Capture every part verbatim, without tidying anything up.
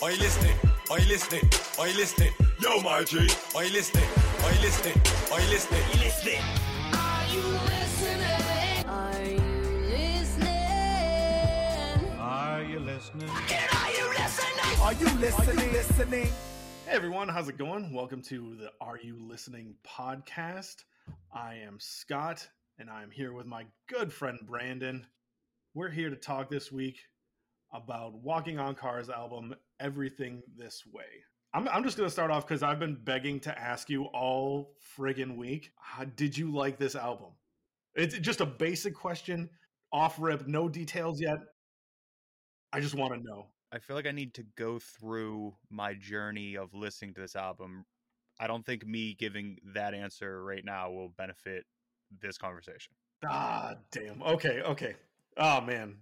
Are you listening? Are you listening? Are you listening? Yo, my G. Are you listening? Are you listening? Are you listening? Are you listening? Are you listening? Are you listening? Are you listening? Are you listening? Are you listening? Are you listening? Hey, everyone. How's it going? Welcome to the Are You Listening podcast. I am Scott, and I'm here with my good friend, Brandon. We're here to talk this week about Walking on Cars' album, Everything This Way. I'm, I'm just going to start off because I've been begging to ask you all friggin' week. How did you like this album? It's just a basic question, off rip, no details yet. I just want to know. I feel like I need to go through my journey of listening to this album. I don't think me giving that answer right now will benefit this conversation. Ah, damn. Okay, okay. Oh, man.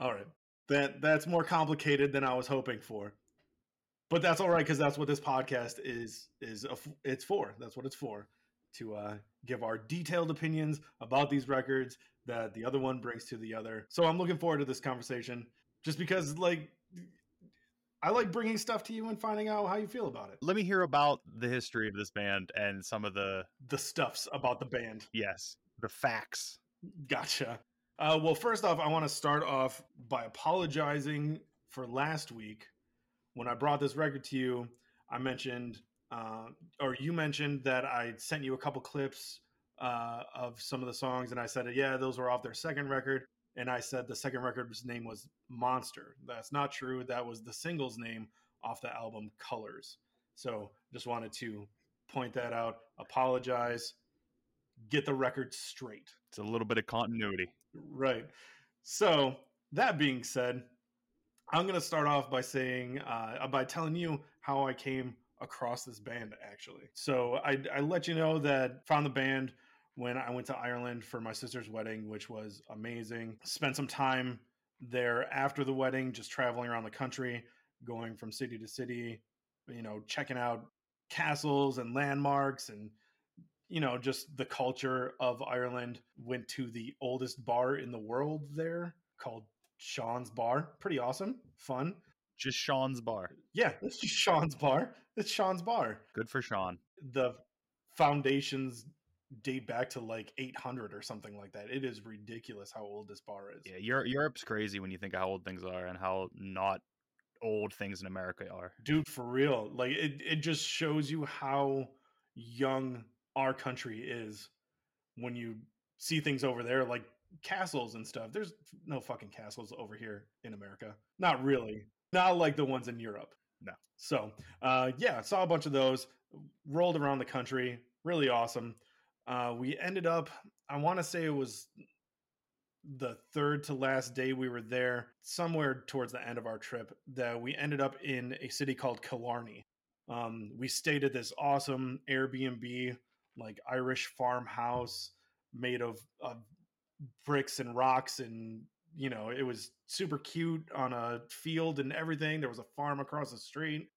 All right. That that's more complicated than I was hoping for, but that's all right because that's what this podcast is is a, it's for. That's what it's for, to uh, give our detailed opinions about these records that the other one brings to the other. So I'm looking forward to this conversation, just because like I like bringing stuff to you and finding out how you feel about it. Let me hear about the history of this band and some of the the stuffs about the band. Yes, the facts. Gotcha. Uh, well, first off, I want to start off by apologizing for last week. When I brought this record to you, I mentioned, uh, or you mentioned that I sent you a couple clips uh, of some of the songs, and I said, yeah, those were off their second record. And I said the second record's name was Monster. That's not true. That was the single's name off the album Colors. So just wanted to point that out, apologize, get the record straight. It's a little bit of continuity. Right. So that being said, I'm going to start off by saying, uh, by telling you how I came across this band, actually. So I, I let you know that found the band when I went to Ireland for my sister's wedding, which was amazing. Spent some time there after the wedding, just traveling around the country, going from city to city, you know, checking out castles and landmarks and, you know, just the culture of Ireland. Went to the oldest bar in the world there called Sean's Bar. Pretty awesome. Fun. Just Sean's Bar. Yeah, it's just Sean's Bar. It's Sean's Bar. Good for Sean. The foundations date back to like eight hundred or something like that. It is ridiculous how old this bar is. Yeah, Europe, Europe's crazy when you think of how old things are and how not old things in America are. Dude, for real. Like, it, it just shows you how young our country is when you see things over there, like castles and stuff. There's no fucking castles over here in America. Not really. Not like the ones in Europe. No. So, uh, yeah, saw a bunch of those, rolled around the country. Really awesome. Uh, we ended up, I want to say it was the third to last day we were there, somewhere towards the end of our trip, that we ended up in a city called Killarney. Um, we stayed at this awesome Airbnb, like Irish farmhouse made of, of bricks and rocks. And, you know, it was super cute on a field and everything. There was a farm across the street.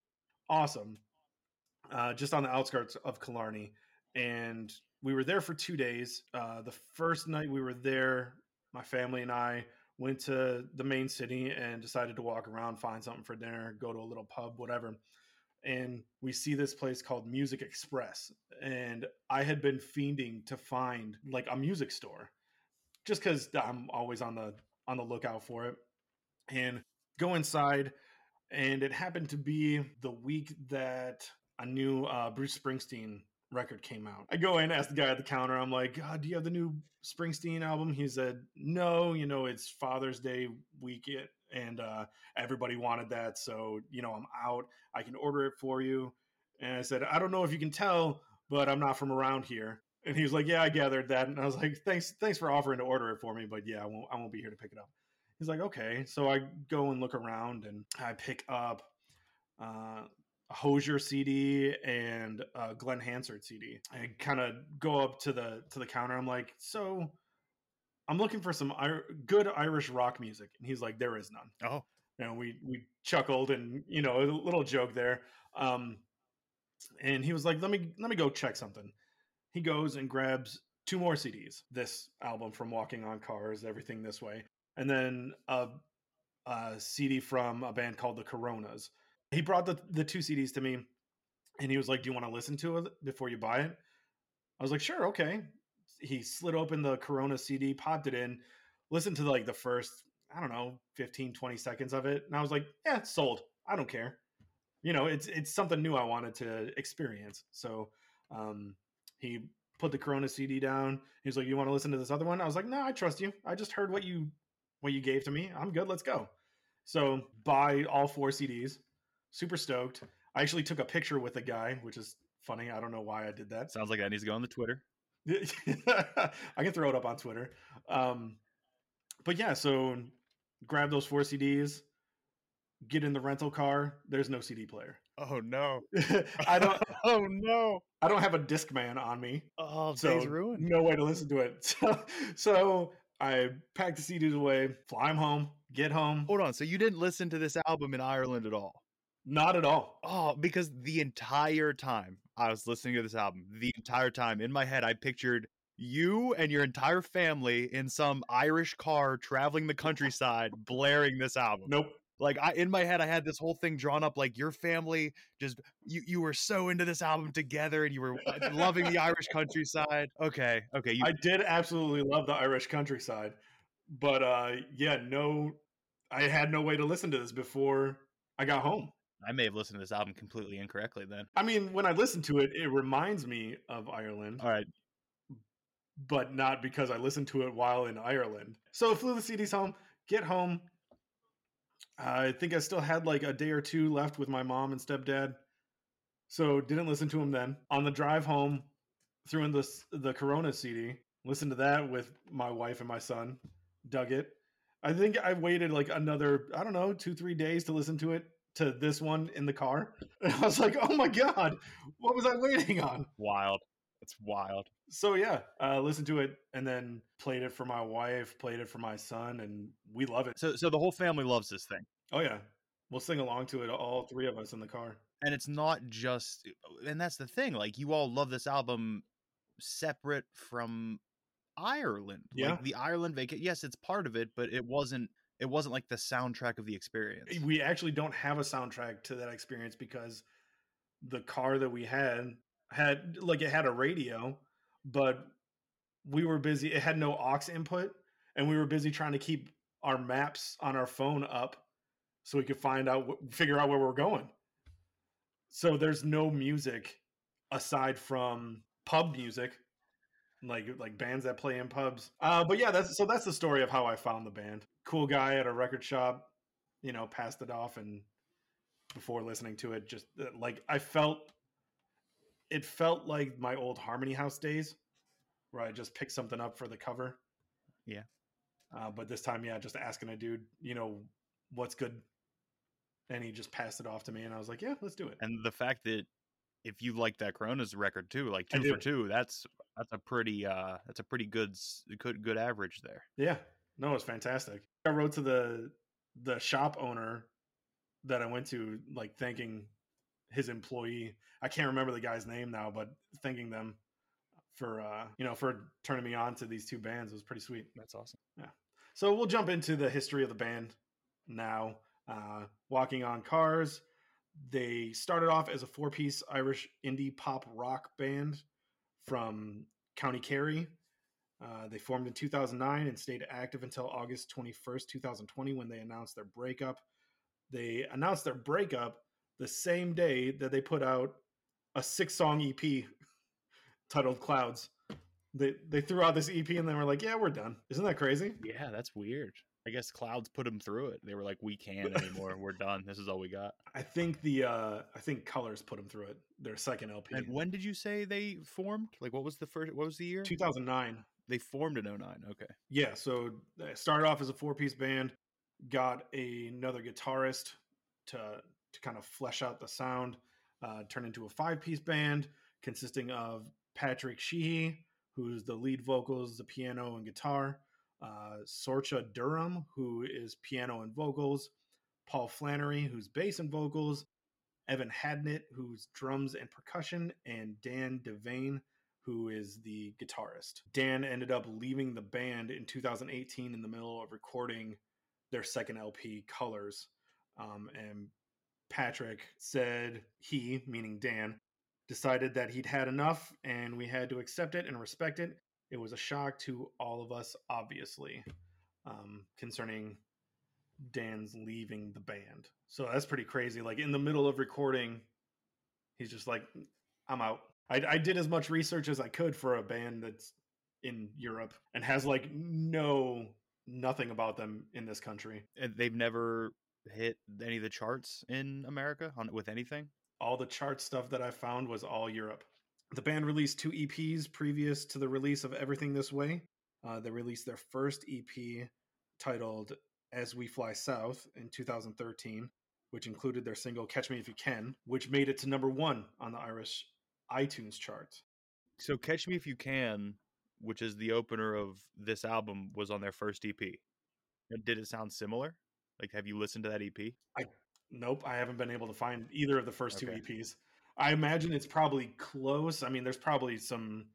Awesome. Uh, just on the outskirts of Killarney. And we were there for two days. Uh, the first night we were there, my family and I went to the main city and decided to walk around, find something for dinner, go to a little pub, whatever. and we see this place called Music Express. And I had been fiending to find like a music store just because I'm always on the on the lookout for it. And go inside, and it happened to be the week that a new uh, Bruce Springsteen record came out. I go in, ask the guy at the counter, I'm like, oh, do you have the new Springsteen album? He said, no, you know, it's Father's Day week yet, and uh, everybody wanted that. So, you know, I'm out. I can order it for you. And I said, I don't know if you can tell, but I'm not from around here. And he was like, yeah, I gathered that. And I was like, thanks, thanks for offering to order it for me. But yeah, I won't, I won't be here to pick it up. He's like, okay. So I go and look around, and I pick up uh, a Hozier C D and a Glenn Hansard C D. I kind of go up to the to the counter. I'm like, so I'm looking for some ir- good Irish rock music. And he's like, there is none. Oh. And we, we chuckled, and, you know, a little joke there. Um, and he was like, let me let me go check something. He goes and grabs two more C Ds, this album from Walking on Cars, Everything This Way, and then a, a C D from a band called The Coronas. He brought the, the two C Ds to me, and he was like, do you want to listen to it before you buy it? I was like, sure, okay. He slid open the Corona C D, popped it in, listened to like the first, I don't know, fifteen, twenty seconds of it. And I was like, yeah, it's sold. I don't care. You know, it's it's something new I wanted to experience. So um, he put the Corona C D down. He was like, you want to listen to this other one? I was like, no, I trust you. I just heard what you what you gave to me. I'm good. Let's go. So buy all four C Ds. Super stoked. I actually took a picture with the guy, which is funny. I don't know why I did that. Sounds like that needs to go on the Twitter. I can throw it up on Twitter. Um, but yeah, so grab those four C Ds, get in the rental car. There's no C D player. Oh no. I don't. Oh no. I don't have a Discman on me. Oh, so day's ruined. No way to listen to it. So, so I packed the C Ds away, fly them home, get home. Hold on. So you didn't listen to this album in Ireland at all? Not at all. Oh, because the entire time I was listening to this album, the entire time in my head, I pictured you and your entire family in some Irish car traveling the countryside blaring this album. Nope. Like I, in my head, I had this whole thing drawn up, like your family just, you, you were so into this album together and you were loving the Irish countryside. Okay. Okay. You- I did absolutely love the Irish countryside, but uh, yeah, no, I had no way to listen to this before I got home. I may have listened to this album completely incorrectly then. I mean, when I listen to it, it reminds me of Ireland. All right. But not because I listened to it while in Ireland. So I flew the C Ds home, get home. I think I still had like a day or two left with my mom and stepdad. So didn't listen to them then. On the drive home, threw in the, the Corona C D. Listened to that with my wife and my son. Dug it. I think I waited like another, I don't know, two, three days to listen to it. To this one in the car. And I was like, oh my God, what was I waiting on? Wild. It's wild. So yeah, uh, listened to it and then played it for my wife, played it for my son, and we love it. So so the whole family loves this thing. Oh yeah. We'll sing along to it, all three of us in the car. And it's not just, and that's the thing, like you all love this album separate from Ireland. Yeah. Like the Ireland vacation. Yes, it's part of it, but it wasn't It wasn't like the soundtrack of the experience. We actually don't have a soundtrack to that experience because the car that we had had like it had a radio, but we were busy. It had no aux input, and we were busy trying to keep our maps on our phone up so we could find out, figure out where we're going. So there's no music aside from pub music, like like bands that play in pubs. Uh, but yeah, that's so that's the story of how I found the band. Cool guy at a record shop, you know, passed it off, and before listening to it, just like I felt it felt like my old Harmony House days where I just picked something up for the cover. Yeah. Uh, but this time, yeah, just asking a dude, you know, what's good. And he just passed it off to me, and I was like, yeah, let's do it. And the fact that if you like that Coronas record too, like two for two, that's that's a pretty uh that's a pretty good good good average there. Yeah. No, it's fantastic. I wrote to the the shop owner that I went to, like thanking his employee. I can't remember the guy's name now, but thanking them for uh, you know for turning me on to these two bands was pretty sweet. That's awesome. Yeah. So we'll jump into the history of the band now. Uh, Walking on Cars. They started off as a four-piece Irish indie pop rock band from County Kerry. Uh, they formed in two thousand nine and stayed active until August twenty-first, twenty twenty, when they announced their breakup. They announced their breakup the same day that they put out a six-song E P titled Clouds. They they threw out this E P and then were like, yeah, we're done. Isn't that crazy? Yeah, that's weird. I guess Clouds put them through it. They were like, we can't anymore. We're done. This is all we got. I think the uh, I think Colors put them through it. Their second L P. And when did you say they formed? Like, what was the first? What was the year? two thousand nine. They formed in oh nine. Okay. Yeah. So they started off as a four piece band, got a, another guitarist to, to kind of flesh out the sound, uh, turned into a five piece band consisting of Patrick Sheehy, who's the lead vocals, the piano and guitar. Uh, Sorcha Durham, who is piano and vocals, Paul Flannery, who's bass and vocals, Evan Hadnett, who's drums and percussion, and Dan Devane, who is the guitarist. Dan ended up leaving the band in two thousand eighteen in the middle of recording their second L P, Colors, um, and Patrick said he, meaning Dan, decided that he'd had enough and we had to accept it and respect it. It was a shock to all of us, obviously, um, concerning Dan's leaving the band. So that's pretty crazy. Like, in the middle of recording, he's just like, I'm out. I, I did as much research as I could for a band that's in Europe and has like no, nothing about them in this country. And they've never hit any of the charts in America on with anything? All the chart stuff that I found was all Europe. The band released two E Ps previous to the release of Everything This Way. Uh, they released their first E P titled As We Fly South in two thousand thirteen, which included their single Catch Me If You Can, which made it to number one on the Irish iTunes chart. So Catch Me If You Can, which is the opener of this album, was on their first E P. Did it sound similar? Like, have you listened to that E P? I, nope, I haven't been able to find either of the first okay. two E Ps. I imagine it's probably close. I mean, there's probably some,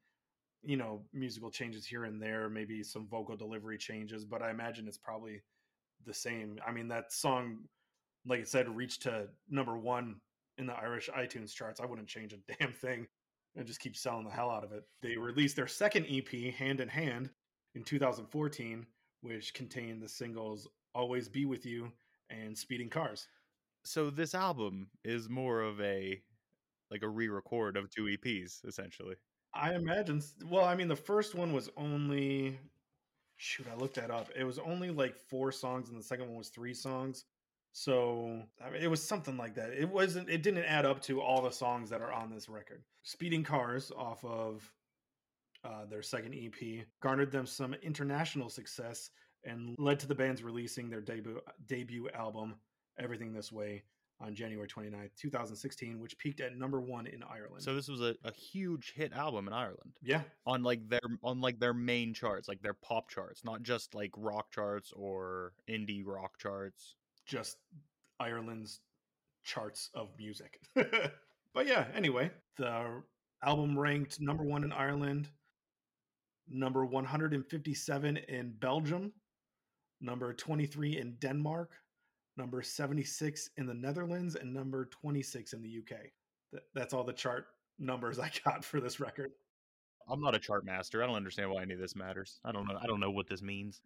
you know, musical changes here and there, maybe some vocal delivery changes, but I imagine it's probably the same. I mean, that song, like I said, reached to number one in the Irish iTunes charts. I wouldn't change a damn thing and just keep selling the hell out of it. They released their second E P, Hand in Hand, in two thousand fourteen, which contained the singles Always Be With You and Speeding Cars. So this album is more of a... like a re-record of two E Ps, essentially. I imagine. Well, I mean, the first one was only, shoot, I looked that up. It was only like four songs, and the second one was three songs. So I mean, it was something like that. It wasn't. It didn't add up to all the songs that are on this record. Speeding Cars, off of uh, their second E P, garnered them some international success and led to the band's releasing their debut debut album, Everything This Way, on January twenty-ninth, twenty sixteen, which peaked at number one in Ireland. So this was a, a huge hit album in Ireland. Yeah. On like their on like their main charts, like their pop charts, not just like rock charts or indie rock charts. Just Ireland's charts of music. But yeah, anyway, the album ranked number one in Ireland, number one hundred fifty-seven in Belgium, number twenty-three in Denmark, number seventy-six in the Netherlands, and number twenty-six in the U K. Th- that's all the chart numbers I got for this record. I'm not a chart master. I don't understand why any of this matters. I don't know. I don't know what this means.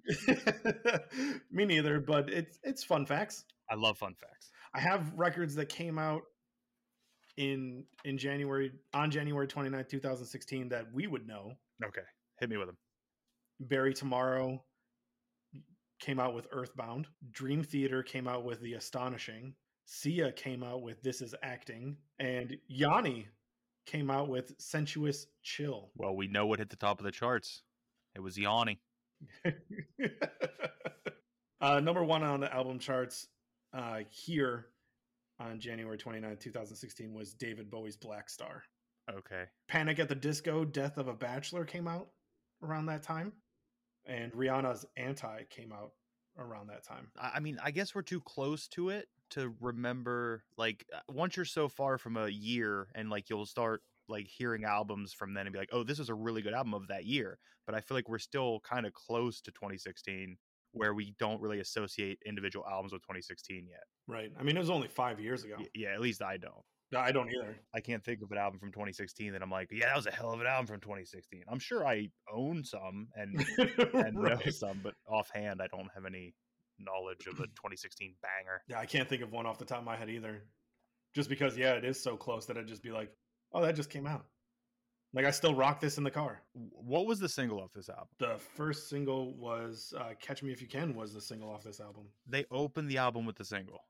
Me neither, but it's it's fun facts. I love fun facts. I have records that came out in in January on January twenty-ninth, twenty sixteen that we would know. Okay. Hit me with them. Bury Tomorrow came out with Earthbound. Dream Theater came out with The Astonishing. Sia came out with This Is Acting. And Yanni came out with Sensuous Chill. Well, we know what hit the top of the charts. It was Yanni. uh, number one on the album charts uh, here on January twenty-ninth, twenty sixteen was David Bowie's Black Star. Okay. Panic at the Disco, Death of a Bachelor came out around that time. And Rihanna's Anti came out around that time. I mean, I guess we're too close to it to remember. Like, once you're so far from a year, and like you'll start like hearing albums from then and be like, oh, this is a really good album of that year. But I feel like we're still kind of close to twenty sixteen. where we don't really associate individual albums with twenty sixteen yet. Right. I mean, it was only five years ago. Yeah, at least I don't. No, I don't either. I can't think of an album from twenty sixteen that I'm like, yeah, that was a hell of an album from twenty sixteen. I'm sure I own some and, and right. know some, but offhand, I don't have any knowledge of a twenty sixteen banger. Yeah, I can't think of one off the top of my head either. Just because, yeah, it is so close that I'd just be like, oh, that just came out. Like, I still rock this in the car. What was the single off this album? The first single was uh, Catch Me If You Can was the single off this album. They opened the album with the single.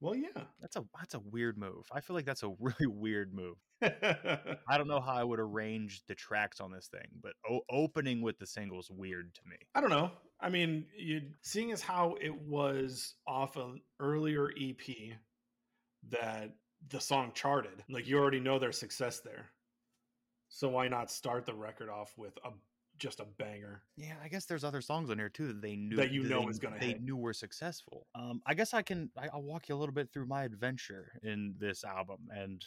Well, yeah, that's a that's a weird move. I feel like that's a really weird move. I don't know how I would arrange the tracks on this thing, but o- opening with the single's weird to me. I don't know. I mean, you seeing as how it was off an earlier E P that the song charted, like you already know their success there. So why not start the record off with a just a banger? Yeah, I guess there's other songs on here too that they knew that you that know they, is gonna they hit. Knew were successful. um I guess I can I, I'll walk you a little bit through my adventure in this album and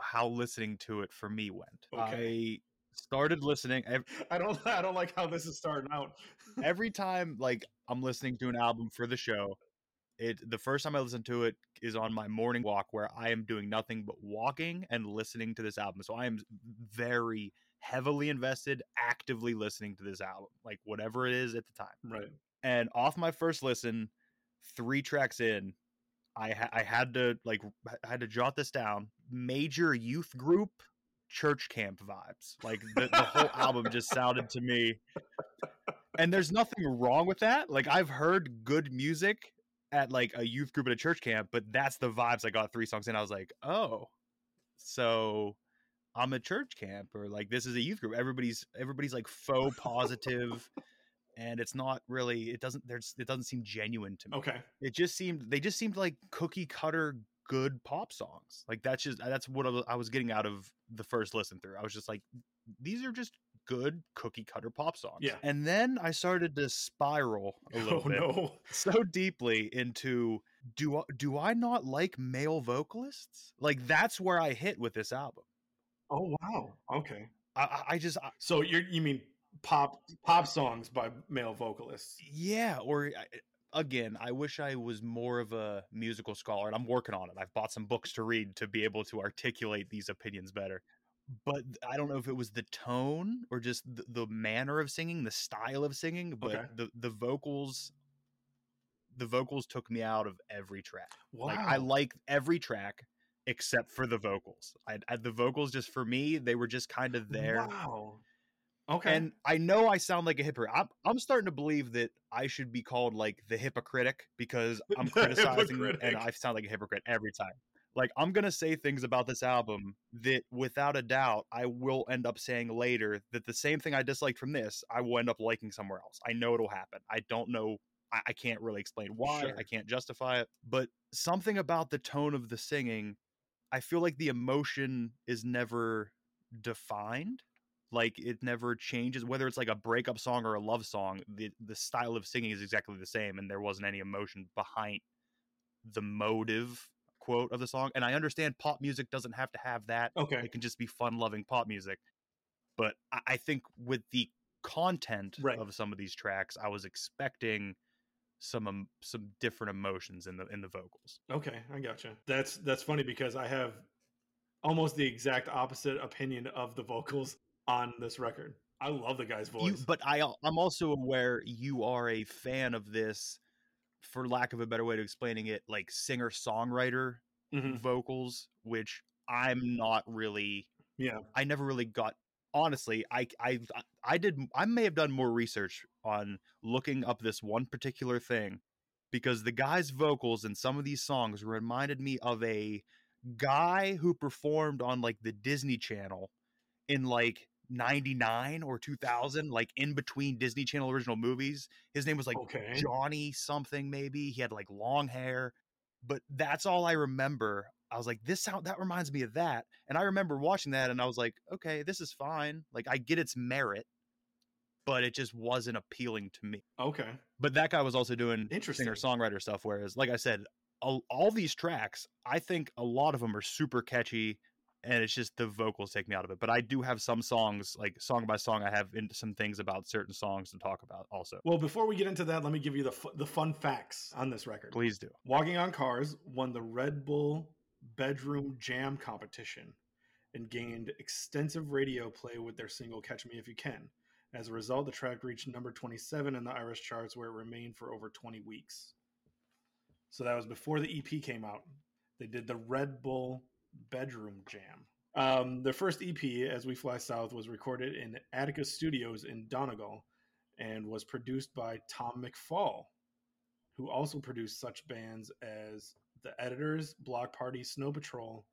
how listening to it for me went. Okay. I started listening every, I don't I don't like how this is starting out. Every time like I'm listening to an album for the show, It the first time I listen to it is on my morning walk where I am doing nothing but walking and listening to this album. So I am very heavily invested, actively listening to this album, like whatever it is at the time. Right. And off my first listen, three tracks in, I, ha- I had to like I had to jot this down. Major youth group church camp vibes. Like the, the whole album just sounded to me. And there's nothing wrong with that. Like I've heard good music at like a youth group at a church camp, but that's the vibes I got three songs in. I was like, oh, so I'm a church camp, or like this is a youth group. Everybody's everybody's like faux positive, and it's not really. It doesn't. There's. It doesn't seem genuine to me. Okay. It just seemed. They just seemed like cookie cutter good pop songs. Like that's just that's what I was getting out of the first listen through. I was just like, these are just good cookie cutter pop songs. Yeah. And then I started to spiral a little oh, bit no. so deeply into do I, do I not like male vocalists? Like that's where I hit with this album. Oh wow. Okay. I, I just I, so you you mean pop pop songs by male vocalists? Yeah. Or again, I wish I was more of a musical scholar, and I'm working on it. I've bought some books to read to be able to articulate these opinions better. But I don't know if it was the tone or just the, the manner of singing, the style of singing, but okay. the, the vocals, the vocals took me out of every track. Wow. Like I liked every track except for the vocals. I, I, the vocals just for me, they were just kind of there. Wow. Okay. And I know I sound like a hypocrite. I'm, I'm starting to believe that I should be called like the hypocritic because I'm criticizing and I sound like a hypocrite every time. Like, I'm going to say things about this album that, without a doubt, I will end up saying later that the same thing I disliked from this, I will end up liking somewhere else. I know it'll happen. I don't know. I, I can't really explain why. Sure. I can't justify it. But something about the tone of the singing, I feel like the emotion is never defined. Like, it never changes. Whether it's like a breakup song or a love song, the, the style of singing is exactly the same, and there wasn't any emotion behind the motive quote of the song. And I understand pop music doesn't have to have that. Okay. It can just be fun loving pop music, but I, I think with the content right. of some of these tracks, I was expecting some um, some different emotions in the in the vocals. Okay, I gotcha. That's that's funny because I have almost the exact opposite opinion of the vocals on this record. I love the guy's voice, you, but I I'm also aware you are a fan of this, for lack of a better way to explaining it, like singer-songwriter mm-hmm. vocals, which I'm not really, yeah, I never really got, honestly, I, I, I did, I may have done more research on looking up this one particular thing because the guy's vocals in some of these songs reminded me of a guy who performed on like the Disney Channel in like ninety-nine or two thousand, like in between Disney Channel original movies. His name was like okay. Johnny something, maybe. He had like long hair, but that's all I remember. I was like, this sound that reminds me of that. And I remember watching that and I was like, okay, this is fine. Like I get its merit, but it just wasn't appealing to me. Okay. But that guy was also doing singer songwriter stuff. Whereas, like I said, all, all these tracks, I think a lot of them are super catchy and it's just the vocals take me out of it. But I do have some songs, like song by song, I have in some things about certain songs to talk about also. Well, before we get into that, let me give you the f- the fun facts on this record. Please do. Walking on Cars won the Red Bull Bedroom Jam competition and gained extensive radio play with their single Catch Me If You Can. As a result, the track reached number twenty-seven in the Irish charts, where it remained for over twenty weeks. So that was before the E P came out. They did the Red Bull Bedroom Jam. Um, their first E P, As We Fly South, was recorded in Attica Studios in Donegal and was produced by Tom McFall, who also produced such bands as The Editors, Block Party, Snow Patrol,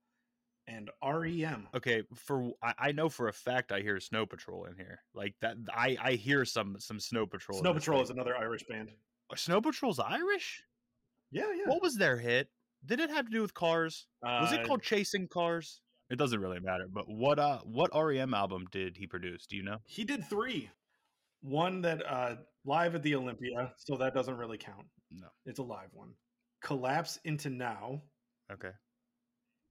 and R E M. Okay, for I know for a fact I hear Snow Patrol in here. Like that, I, I hear some some Snow Patrol. Snow Patrol is another Irish band. Snow Patrol's Irish? Yeah, yeah. What was their hit? Did it have to do with cars? Uh, was it called Chasing Cars? It doesn't really matter. But what uh what R E M album did he produce? Do you know? He did three. One that uh live at the Olympia, so that doesn't really count. No, it's a live one. Collapse Into Now. Okay.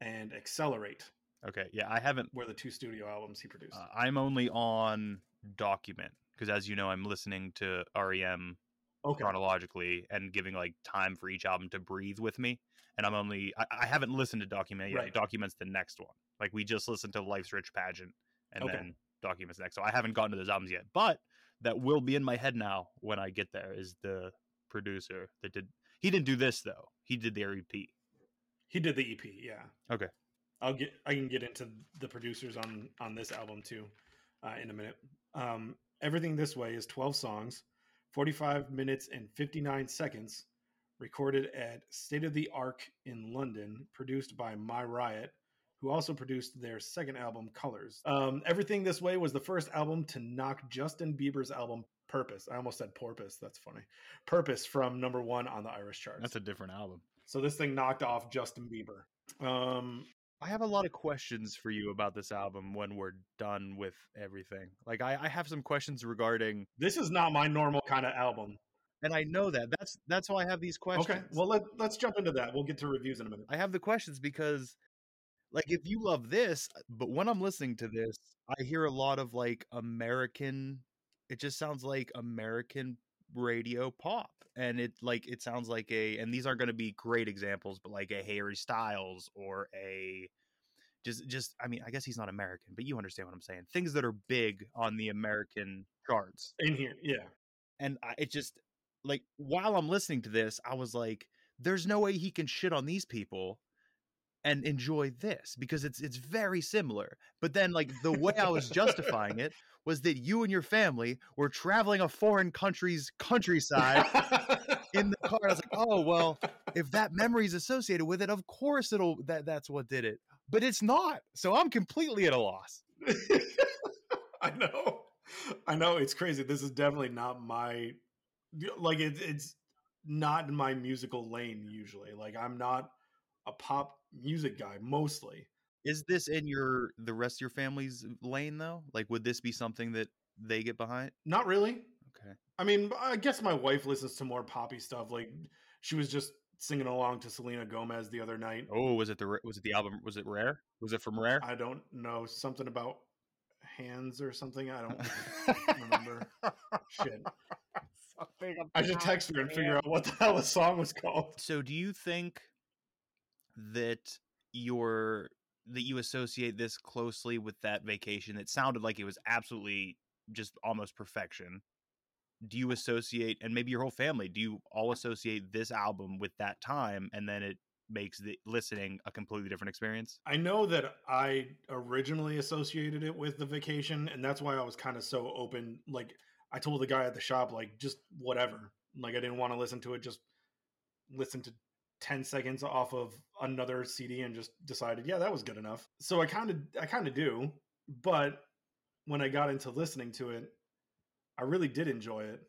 And Accelerate. Okay, yeah, I haven't... Were the two studio albums he produced. Uh, I'm only on Document, because as you know, I'm listening to R E M okay. chronologically and giving like time for each album to breathe with me. And I'm only... I, I haven't listened to Document yet. Right. Document's the next one. Like, we just listened to Life's Rich Pageant, and okay. then Document's next. So I haven't gotten to those albums yet. But that will be in my head now when I get there, is the producer that did... He didn't do this, though. He did the R E P. He did the E P, yeah. Okay, I'll get. I can get into the producers on on this album too, uh, in a minute. Um, Everything This Way is twelve songs, forty-five minutes and fifty-nine seconds, recorded at State of the Arc in London, produced by My Riot, who also produced their second album, Colors. Um, Everything This Way was the first album to knock Justin Bieber's album Purpose. I almost said Porpoise. That's funny. Purpose from number one on the Irish charts. That's a different album. So this thing knocked off Justin Bieber. Um, I have a lot of questions for you about this album when we're done with everything. Like, I, I have some questions regarding... This is not my normal kind of album. And I know that. That's that's why I have these questions. Okay, well, let, let's jump into that. We'll get to reviews in a minute. I have the questions because, like, if you love this, but when I'm listening to this, I hear a lot of, like, American... It just sounds like American radio pop, and it like it sounds like a and these aren't going to be great examples, but like a Harry Styles or a just just I mean, I guess he's not American, but you understand what I'm saying. Things that are big on the American charts in here. Yeah. And I, it just like while I'm listening to this, I was like, there's no way he can shit on these people and enjoy this, because it's it's very similar. But then, like, the way I was justifying it was that you and your family were traveling a foreign country's countryside in the car. I was like, oh, well, if that memory is associated with it, of course it'll that that's what did it. But it's not. So I'm completely at a loss. I know. I know. It's crazy. This is definitely not my like it, it's not my musical lane usually. Like, I'm not a pop music guy mostly. Is this in your the rest of your family's lane though? Like, would this be something that they get behind? Not really. Okay. I mean, I guess my wife listens to more poppy stuff. Like, she was just singing along to Selena Gomez the other night. Oh, was it the was it the album? Was it Rare? Was it from Rare? I don't know. Something about hands or something. I don't remember. Shit. I should text her and figure out what the hell the song was called. So, do you think that you're that you associate this closely with that vacation? It sounded like it was absolutely just almost perfection. Do you associate, and maybe your whole family, do you all associate this album with that time, and then it makes the listening a completely different experience? I know that I originally associated it with the vacation, and that's why I was kind of so open. Like, I told the guy at the shop, like, just whatever. Like, I didn't want to listen to it. Just listen to ten seconds off of another C D and just decided, yeah, that was good enough. So I kind of, I kind of do. But when I got into listening to it, I really did enjoy it,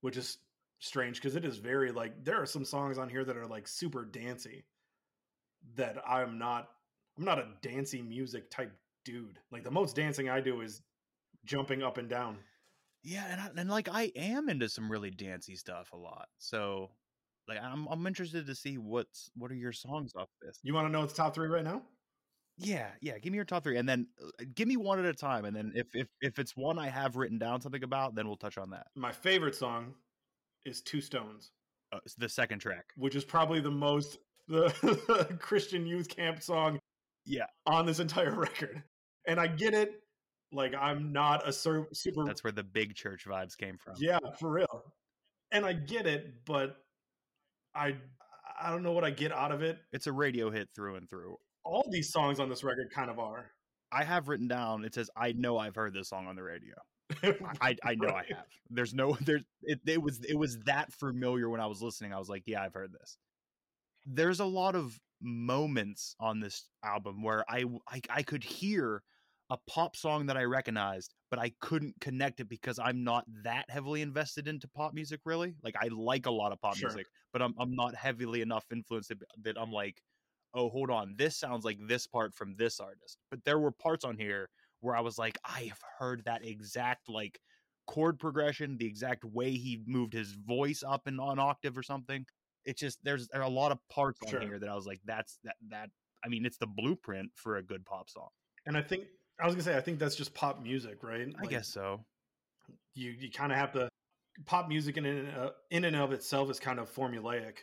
which is strange because it is very like, there are some songs on here that are like super dancey that I'm not, I'm not a dancey music type dude. Like, the most dancing I do is jumping up and down. Yeah. And, I, and like, I am into some really dancey stuff a lot. So Like I'm, I'm interested to see what's what are your songs off this. You want to know the top three right now? Yeah, yeah. Give me your top three, and then uh, give me one at a time. And then if if if it's one I have written down something about, then we'll touch on that. My favorite song is Two Stones, uh, the second track, which is probably the most the Christian youth camp song, yeah, on this entire record. And I get it. Like, I'm not a super. That's where the big church vibes came from. Yeah, for real. And I get it, but I I don't know what I get out of it. It's a radio hit through and through. All these songs on this record kind of are. I have written down, it says, I know I've heard this song on the radio. I, I know right. I have. There's no, there's, it, it was, it was that familiar when I was listening. I was like, yeah, I've heard this. There's a lot of moments on this album where I, I, I could hear a pop song that I recognized, but I couldn't connect it because I'm not that heavily invested into pop music, really. Like, I like a lot of pop sure. music, but I'm, I'm not heavily enough influenced that, that I'm like, oh, hold on, this sounds like this part from this artist. But there were parts on here where I was like, I have heard that exact like chord progression, the exact way he moved his voice up and on octave or something. It's just, there's there are a lot of parts sure. on here that I was like, that's that, that, I mean, it's the blueprint for a good pop song. And I think, I was gonna say, I think that's just pop music, right? Like, I guess so. You, you kind of have to, pop music in and, uh, in and of itself is kind of formulaic.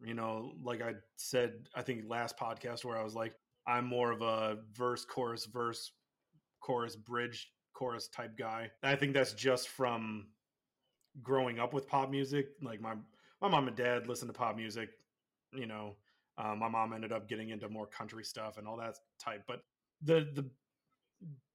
You know, like I said, I think last podcast where I was like, I'm more of a verse, chorus, verse, chorus, bridge, chorus type guy. And I think that's just from growing up with pop music. Like my, my mom and dad listened to pop music, you know, uh, my mom ended up getting into more country stuff and all that type. But the, the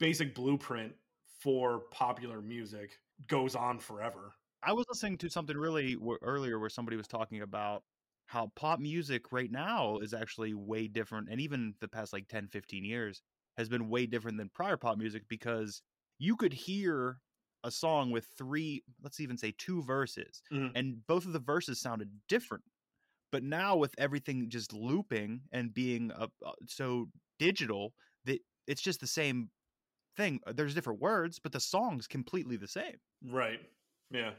basic blueprint for popular music goes on forever. I was listening to something really w- earlier where somebody was talking about how pop music right now is actually way different. And even the past like ten, fifteen years has been way different than prior pop music, because you could hear a song with three, let's even say two verses, mm-hmm. and both of the verses sounded different. But now with everything just looping and being uh, so digital that it's just the same thing. There's different words, but the song's completely the same. Right. Yeah.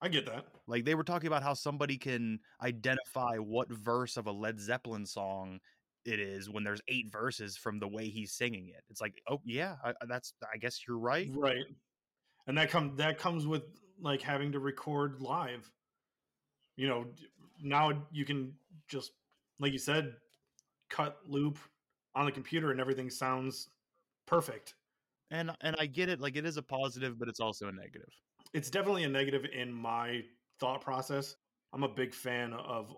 I get that. Like, they were talking about how somebody can identify what verse of a Led Zeppelin song it is when there's eight verses from the way he's singing it. It's like, oh yeah, I, that's, I guess you're right. Right. And that comes, that comes with like having to record live, you know. Now you can just, like you said, cut, loop on the computer and everything sounds perfect. And and I get it, like it is a positive, but it's also a negative. It's definitely a negative in my thought process. I'm a big fan of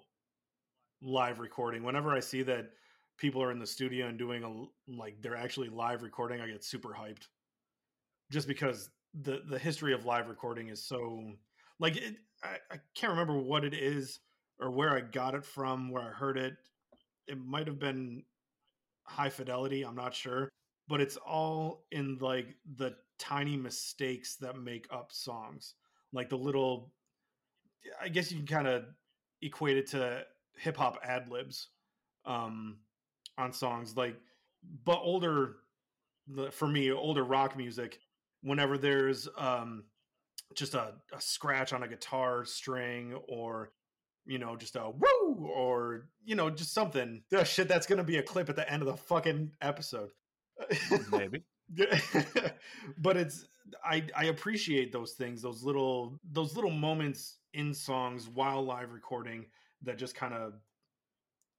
live recording. Whenever I see that people are in the studio and doing a, like they're actually live recording, I get super hyped. Just because the, the history of live recording is so like it, I, I can't remember what it is or where I got it from, where I heard it. It might have been High Fidelity, I'm not sure. But it's all in like the tiny mistakes that make up songs. Like the little, I guess you can kind of equate it to hip hop ad libs um, on songs. Like, but older, for me, older rock music, whenever there's um, just a, a scratch on a guitar string or, you know, just a woo or, you know, just something. Oh, shit, that's going to be a clip at the end of the fucking episode. Maybe. But it's I, I appreciate those things, those little those little moments in songs while live recording that just kind of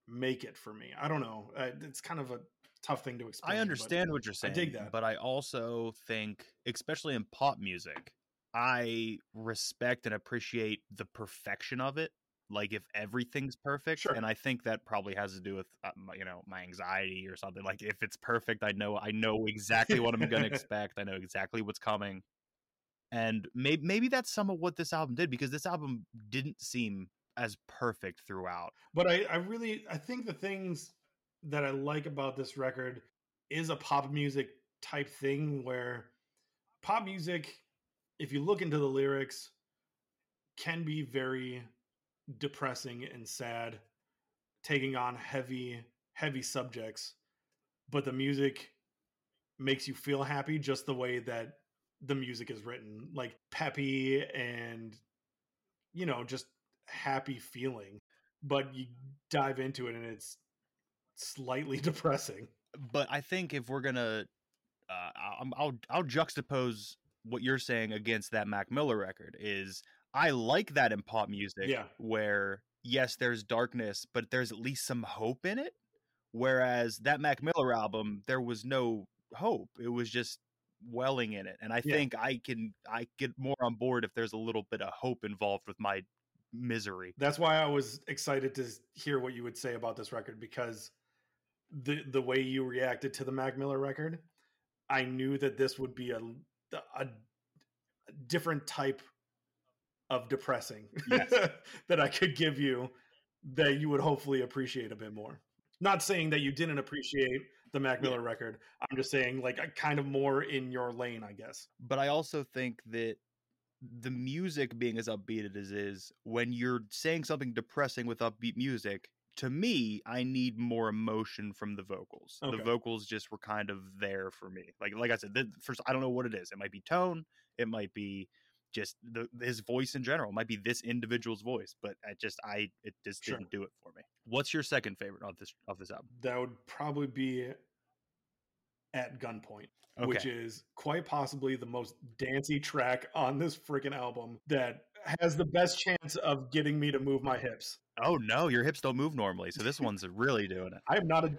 make it for me. I don't know. It's kind of a tough thing to explain. I understand what you're saying. I dig that. But I also think, especially in pop music, I respect and appreciate the perfection of it. Like if everything's perfect, sure. And I think that probably has to do with uh, my, you know, my anxiety or something. Like if it's perfect, I know I know exactly what I'm going to expect. I know exactly what's coming, and maybe maybe that's some of what this album did, because this album didn't seem as perfect throughout. But I, I really I think the things that I like about this record is a pop music type thing, where pop music, if you look into the lyrics, can be very depressing and sad, taking on heavy, heavy subjects, but the music makes you feel happy just the way that the music is written, like peppy and, you know, just happy feeling, but you dive into it and it's slightly depressing. But I think if we're gonna, uh, I'll, I'll I'll juxtapose what you're saying against that Mac Miller record. Is I like that in pop music, yeah. where yes, there's darkness, but there's at least some hope in it. Whereas that Mac Miller album, there was no hope; it was just welling in it. And I yeah. think I can I get more on board if there's a little bit of hope involved with my misery. That's why I was excited to hear what you would say about this record, because the the way you reacted to the Mac Miller record, I knew that this would be a a, a different type of depressing yes. that I could give you that you would hopefully appreciate a bit more. Not saying that you didn't appreciate the Mac Miller yeah. record. I'm just saying like kind of more in your lane, I guess. But I also think that the music being as upbeat as it is, when you're saying something depressing with upbeat music, to me, I need more emotion from the vocals. Okay. The vocals just were kind of there for me. Like, like I said, the, first, I don't know what it is. It might be tone. It might be just the, his voice in general. It might be this individual's voice, but I just, I, it just sure. didn't do it for me. What's your second favorite of this, of this album? That would probably be At Gunpoint, okay. which is quite possibly the most dancey track on this freaking album that has the best chance of getting me to move my hips. Oh no, your hips don't move normally, so this one's really doing it. I'm not a,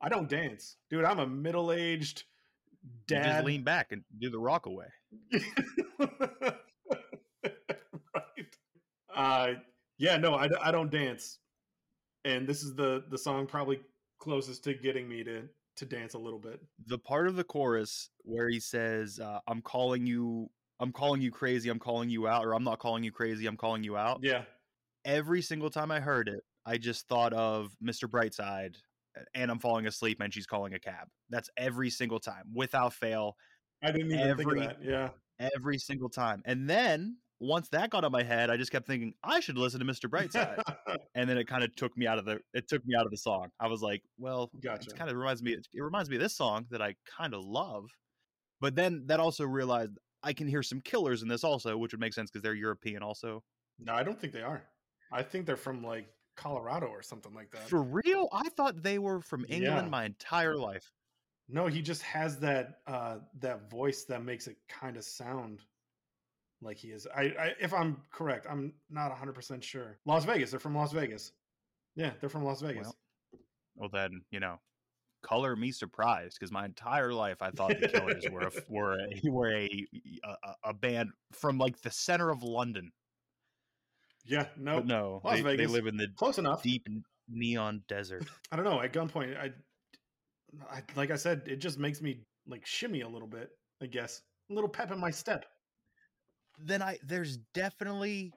I don't dance, dude. I'm a middle-aged dad. You just lean back and do the rock away. Right. Uh, yeah, no, I, I don't dance, and this is the the song probably closest to getting me to. to dance a little bit. The part of the chorus where he says, uh, I'm calling you, I'm calling you crazy. I'm calling you out, or I'm not calling you crazy. I'm calling you out. Yeah. Every single time I heard it, I just thought of Mister Brightside and I'm falling asleep and she's calling a cab. That's every single time without fail. I didn't even every, think of that. Yeah. Every single time. And then once that got on my head, I just kept thinking I should listen to Mister Brightside. And then it kind of took me out of the, it took me out of the song. I was like, well, gotcha. It kind of reminds me, it reminds me of this song that I kind of love, but then that also realized I can hear some Killers in this also, which would make sense because they're European also. No, I don't think they are. I think they're from like Colorado or something like that. For real? I thought they were from England yeah. my entire life. No, he just has that, uh, that voice that makes it kind of sound like he is. I, I if I'm correct, I'm not one hundred percent sure. Las Vegas, they're from Las Vegas. Yeah, they're from Las Vegas. Well, well then, you know, color me surprised because my entire life I thought the Killers were a, were a, were a, a a band from like the center of London. Yeah, no, but no, Las they, Vegas. They live in the close enough deep neon desert. I don't know. At Gunpoint, I, I like I said, it just makes me like shimmy a little bit. I guess a little pep in my step. Then I there's definitely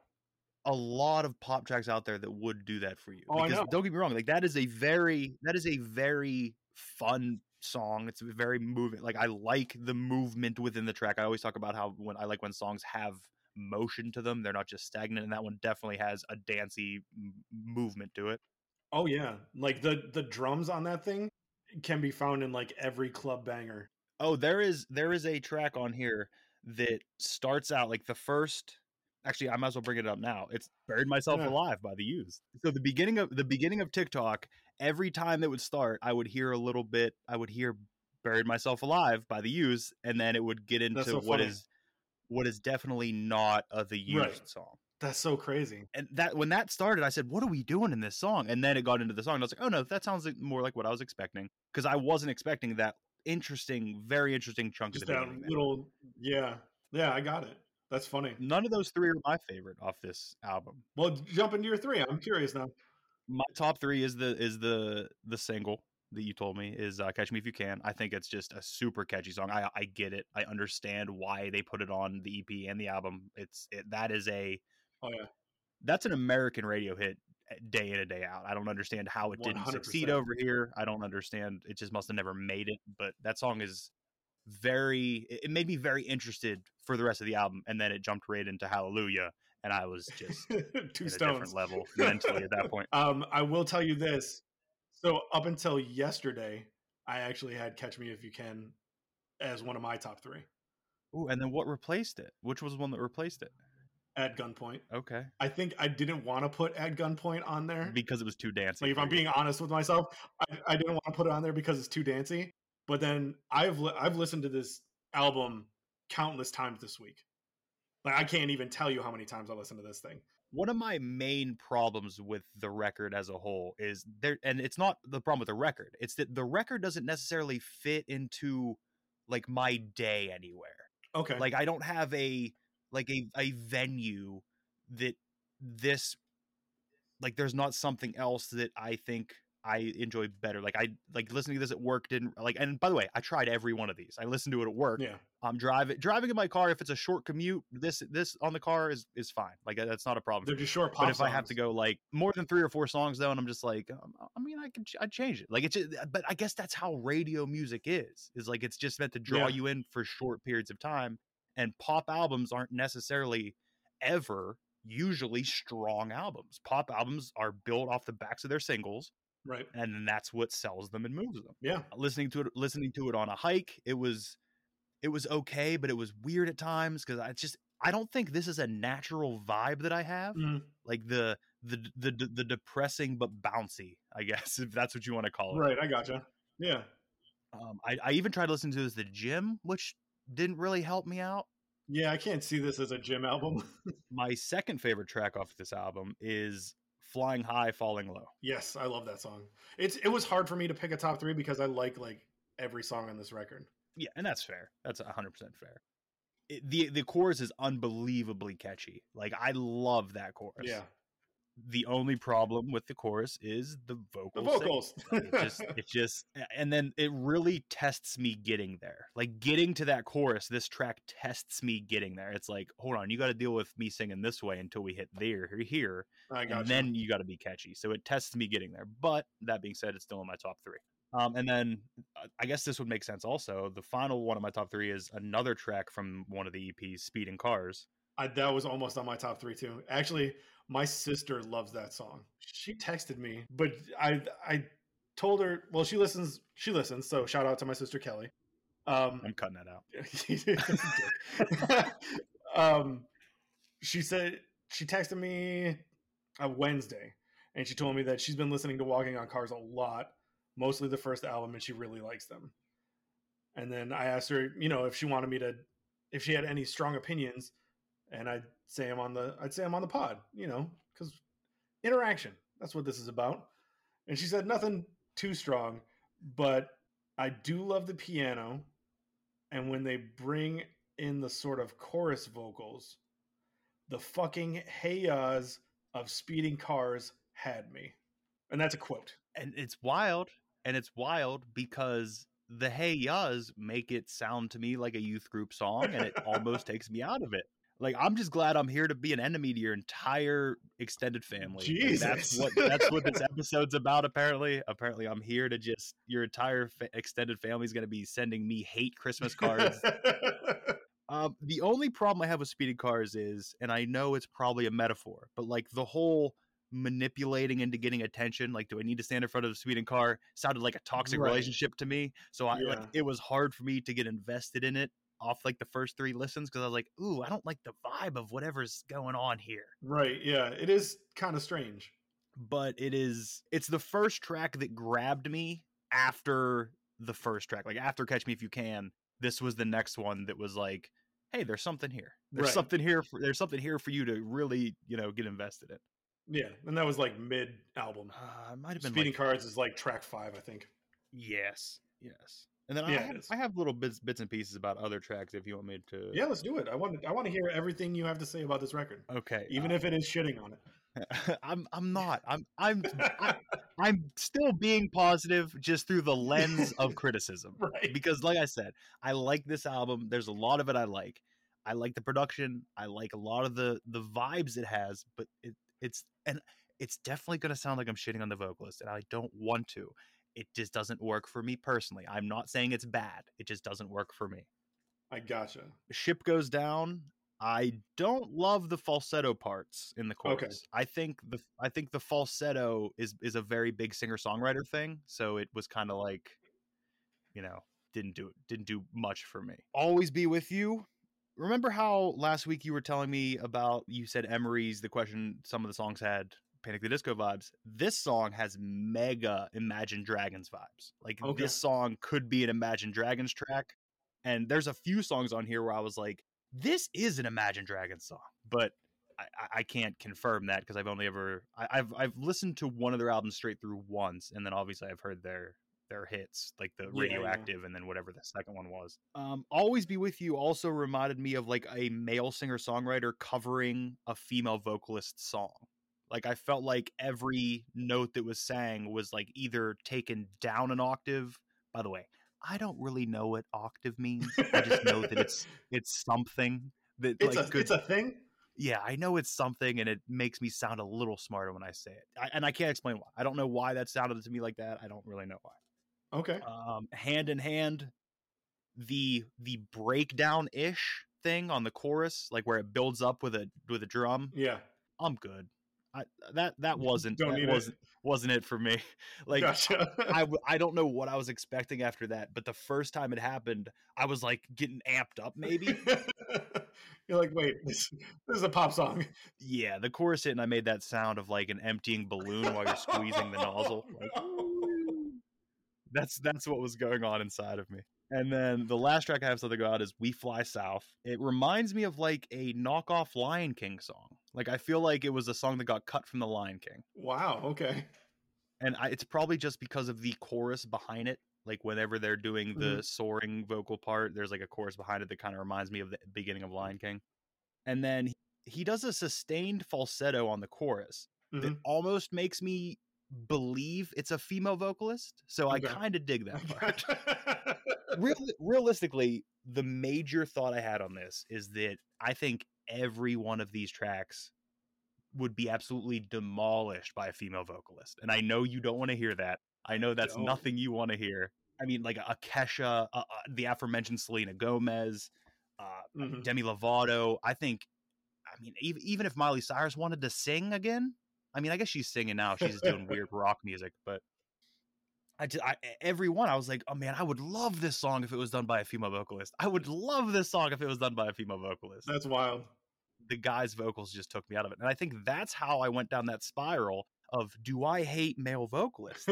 a lot of pop tracks out there that would do that for you. Oh, because I know. Don't get me wrong, like that is a very that is a very fun song. It's very moving. Like I like the movement within the track. I always talk about how when I like when songs have motion to them, they're not just stagnant. And that one definitely has a dancey m- movement to it. Oh yeah, like the the drums on that thing can be found in like every club banger. Oh, there is there is a track on here that starts out like the first actually I might as well bring it up now. It's Buried Myself yeah. Alive by The Used. So the beginning of the beginning of TikTok, every time it would start, I would hear a little bit, I would hear Buried Myself Alive by The Used, and then it would get into so what funny. is what is definitely not a The Used right. song. That's so crazy. And that when that started, I said, what are we doing in this song? And then it got into the song and I was like, oh no, that sounds more like what I was expecting. Because I wasn't expecting that interesting, very interesting chunk just of the that little, yeah, yeah. I got it. That's funny. None of those three are my favorite off this album. Well, jump into your three. I'm curious now. My top three is the is the the single that you told me is uh, "Catch Me If You Can." I think it's just a super catchy song. I I get it. I understand why they put it on the E P and the album. It's it, that is a oh yeah, that's an American radio hit. Day in and day out. I don't understand how it didn't one hundred percent succeed over here. I don't understand. It just must have never made it. But that song is very, it made me very interested for the rest of the album. And then it jumped right into Hallelujah. And I was just two at stones. A different level mentally at that point. Um, I will tell you this. So up until yesterday, I actually had Catch Me If You Can as one of my top three. Ooh, and then what replaced it? Which was the one that replaced it? At gunpoint. Okay. I think I didn't want to put at gunpoint on there. Because it was too dancey. Like, if I'm being honest with myself, I, I didn't want to put it on there because it's too dancey. But then I've li- I've listened to this album countless times this week. Like, I can't even tell you how many times I listened to this thing. One of my main problems with the record as a whole is there, and it's not the problem with the record. It's that the record doesn't necessarily fit into, like, my day anywhere. Okay. Like, I don't have a... like a, a venue that this, like, there's not something else that I think I enjoy better. Like, I like listening to this at work didn't like, and by the way, I tried every one of these. I listened to it at work. Yeah. I'm um, driving, driving in my car. If it's a short commute, this, this on the car is, is fine. Like, that's not a problem. They're just short pop But if songs. I have to go like more than three or four songs though, and I'm just like, um, I mean, I can, ch- I change it. Like, it's just, but I guess that's how radio music is, is like, it's just meant to draw yeah. you in for short periods of time. And pop albums aren't necessarily ever usually strong albums. Pop albums are built off the backs of their singles. Right. And that's what sells them and moves them. Yeah. Listening to it, listening to it on a hike, it was, it was okay, but it was weird at times. Cause I just, I don't think this is a natural vibe that I have. Mm. Like the, the, the, the, the depressing, but bouncy, I guess, if that's what you want to call it. Right. I gotcha. Yeah. Um, I, I even tried to listen to this at the gym, which didn't really help me out. Yeah, I can't see this as a gym album. My second favorite track off of this album is Flying High, Falling Low. Yes, I love that song. It's It was hard for me to pick a top three because I like like every song on this record. Yeah, and that's fair. That's one hundred percent fair. It, the The chorus is unbelievably catchy. Like, I love that chorus. Yeah. The only problem with the chorus is the vocals. The vocals. Like, it just, it just, and then it really tests me getting there. Like, getting to that chorus, this track tests me getting there. It's like, hold on, you got to deal with me singing this way until we hit there, here, I gotcha. And then you got to be catchy. So it tests me getting there. But that being said, it's still in my top three. Um, and then I guess this would make sense also. The final one of my top three is another track from one of the E Ps, Speed and Cars. I, that was almost on my top three too. Actually, my sister loves that song. She texted me, but I I told her, well, she listens, she listens. So shout out to my sister, Kelly. Um, I'm cutting that out. um, she said, she texted me on Wednesday and she told me that she's been listening to Walking on Cars a lot, mostly the first album, and she really likes them. And then I asked her, you know, if she wanted me to, if she had any strong opinions. And I'd say I'm on the, I'd say I'm on the pod, you know, because interaction, that's what this is about. And she said nothing too strong, but I do love the piano. And when they bring in the sort of chorus vocals, the fucking hey-yahs of Speeding Cars had me. And that's a quote. And it's wild. And it's wild because the hey-yahs make it sound to me like a youth group song, and it almost takes me out of it. Like, I'm just glad I'm here to be an enemy to your entire extended family. Jesus. Like, that's what that's what this episode's about, apparently. Apparently, I'm here to just, your entire fa- extended family's going to be sending me hate Christmas cards. um, the only problem I have with Speeding Cars is, and I know it's probably a metaphor, but, like, the whole manipulating into getting attention, like, do I need to stand in front of a speeding car, sounded like a toxic right. relationship to me. So I yeah. like it was hard for me to get invested in it off like the first three listens, because I was like, ooh, I don't like the vibe of whatever's going on here. Right, yeah. It is kind of strange. But it is, it's the first track that grabbed me after the first track. Like, after Catch Me If You Can, this was the next one that was like, hey, there's something here. There's right. something here for, there's something here for you to really, you know, get invested in. Yeah, and that was like mid-album. Uh, it might have been Speeding like, Cards is like track five, I think. Yes, yes. And then yeah, I, have, I have little bits, bits and pieces about other tracks if you want me to. Yeah, let's do it. I want to, I want to hear everything you have to say about this record. Okay, even uh, if it is shitting on it. I'm I'm not. I'm I'm I, I'm still being positive, just through the lens of criticism. Right. Because, like I said, I like this album. There's a lot of it I like. I like the production. I like a lot of the the vibes it has. But it it's and it's definitely going to sound like I'm shitting on the vocalist, and I don't want to. It just doesn't work for me personally. I'm not saying it's bad. It just doesn't work for me. I gotcha. Ship Goes Down. I don't love the falsetto parts in the chorus. Okay. I think the I think the falsetto is is a very big singer-songwriter thing. So it was kind of like, you know, didn't do it. Didn't do much for me. Always Be With You remember how last week you were telling me about, you said Emery's, the question, some of the songs had Panic! The Disco vibes. This song has mega Imagine Dragons vibes. Like, okay. This song could be an Imagine Dragons track. And there's a few songs on here where I was like, this is an Imagine Dragons song, but I, I can't confirm that because I've only ever, I, I've I've listened to one of their albums straight through once, and then obviously I've heard their their hits, like the yeah, Radioactive, yeah. and then whatever the second one was. Um, Always Be With You also reminded me of like a male singer-songwriter covering a female vocalist song. Like, I felt like every note that was sang was like either taken down an octave. By the way, I don't really know what octave means. I just know that it's it's something that it's like a could, it's a thing. Yeah, I know it's something, and it makes me sound a little smarter when I say it. I, and I can't explain why. I don't know why that sounded to me like that. I don't really know why. Okay. Um, Hand in Hand, the the breakdown ish thing on the chorus, like where it builds up with a with a drum. Yeah, I'm good. I, that that wasn't don't that wasn't, it. wasn't it for me. Like, gotcha. I, I don't know what I was expecting after that, but the first time it happened, I was like getting amped up. Maybe you're like, wait, this, this is a pop song. Yeah, the chorus hit, and I made that sound of like an emptying balloon while you're squeezing the nozzle. Like, no. That's that's what was going on inside of me. And then the last track I have something about is We Fly South. It reminds me of like a knockoff Lion King song. Like, I feel like it was a song that got cut from the Lion King. Wow. Okay. And I, it's probably just because of the chorus behind it. Like, whenever they're doing the mm-hmm. soaring vocal part, there's like a chorus behind it that kind of reminds me of the beginning of Lion King. And then he, he does a sustained falsetto on the chorus mm-hmm. that almost makes me believe it's a female vocalist. So okay. I kind of dig that part. Real, realistically, the major thought I had on this is that I think every one of these tracks would be absolutely demolished by a female vocalist. And I know you don't want to hear that. I know that's no. nothing you want to hear. I mean, like a Kesha, a, a, the aforementioned Selena Gomez, uh, mm-hmm. Demi Lovato. I think, I mean, even, even if Miley Cyrus wanted to sing again, I mean, I guess she's singing now. She's doing weird rock music, but... I just, I, every one, I was like, oh man, I would love this song if it was done by a female vocalist. I would love this song if it was done by a female vocalist. That's wild. The guy's vocals just took me out of it. And I think that's how I went down that spiral of, do I hate male vocalists?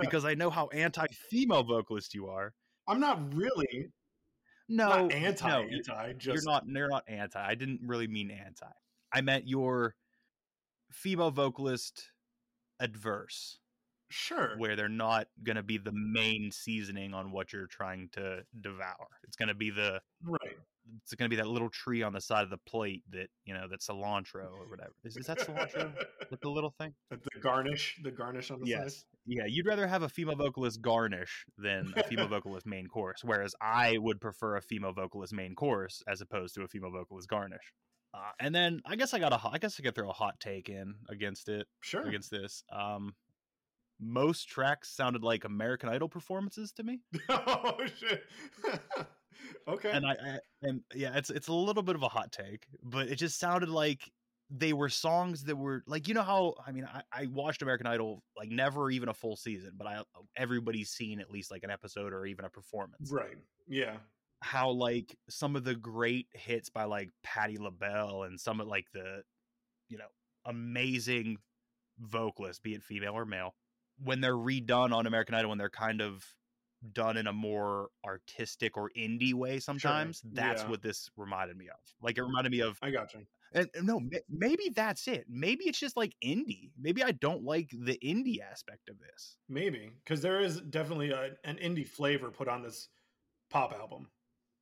Because I know how anti-female vocalist you are. I'm not really. No. Not anti, no, anti. Just... You're not, you're not anti. I didn't really mean anti. I meant your female vocalist adverse. Sure. Where they're not going to be the main seasoning on what you're trying to devour. It's going to be the right. It's going to be that little tree on the side of the plate that, you know, that cilantro or whatever. Is, is that cilantro? With the little thing? The garnish, the garnish on the yes. side. Yeah, you'd rather have a female vocalist garnish than a female vocalist main course, whereas I would prefer a female vocalist main course as opposed to a female vocalist garnish. Uh, and then I guess I got a I guess I could throw a hot take in against it. Sure. Against this. Um Most tracks sounded like American Idol performances to me. Oh shit! Okay, and I, I and yeah, it's it's a little bit of a hot take, but it just sounded like they were songs that were like, you know how I mean I, I watched American Idol like never even a full season, but I everybody's seen at least like an episode or even a performance, right? Yeah, how like some of the great hits by like Patti LaBelle and some of like the you know amazing vocalists, be it female or male. When they're redone on American Idol, when they're kind of done in a more artistic or indie way sometimes, sure. that's yeah. what this reminded me of. Like, it reminded me of... I gotcha. And, and no, maybe that's it. Maybe it's just, like, indie. Maybe I don't like the indie aspect of this. Maybe, because there is definitely a, an indie flavor put on this pop album.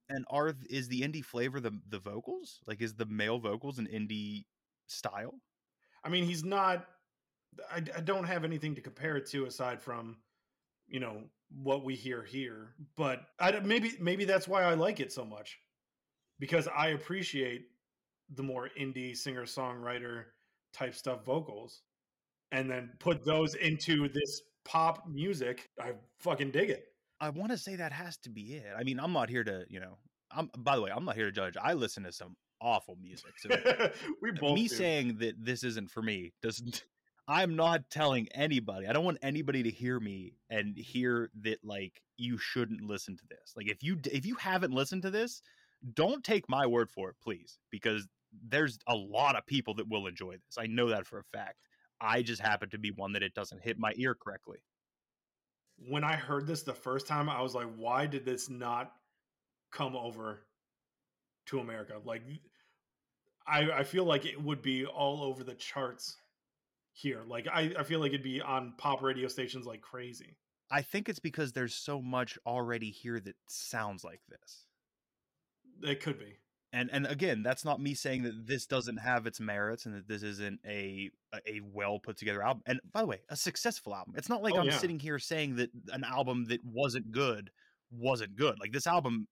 And are is the indie flavor the, the vocals? Like, is the male vocals an indie style? I mean, he's not... I, I don't have anything to compare it to aside from, you know, what we hear here. But I, maybe maybe that's why I like it so much, because I appreciate the more indie singer-songwriter type stuff vocals, and then put those into this pop music. I fucking dig it. I want to say that has to be it. I mean, I'm not here to, you know, I'm. By the way, I'm not here to judge. I listen to some awful music. So we both me do. Saying that this isn't for me doesn't. I'm not telling anybody. I don't want anybody to hear me and hear that, like, you shouldn't listen to this. Like, if you if you haven't listened to this, Don't take my word for it, please, because there's a lot of people that will enjoy this. I know that for a fact. I just happen to be one that it doesn't hit my ear correctly. When I heard this the first time, I was like, why did this not come over to America? Like, I, I feel like it would be all over the charts here. Like, I, I feel like it'd be on pop radio stations like crazy. I think it's because there's so much already here that sounds like this. It could be. And and again, that's not me saying that this doesn't have its merits and that this isn't a a well put together album. And by the way, a successful album. It's not like oh, I'm yeah. sitting here saying that an album that wasn't good wasn't good. Like this album,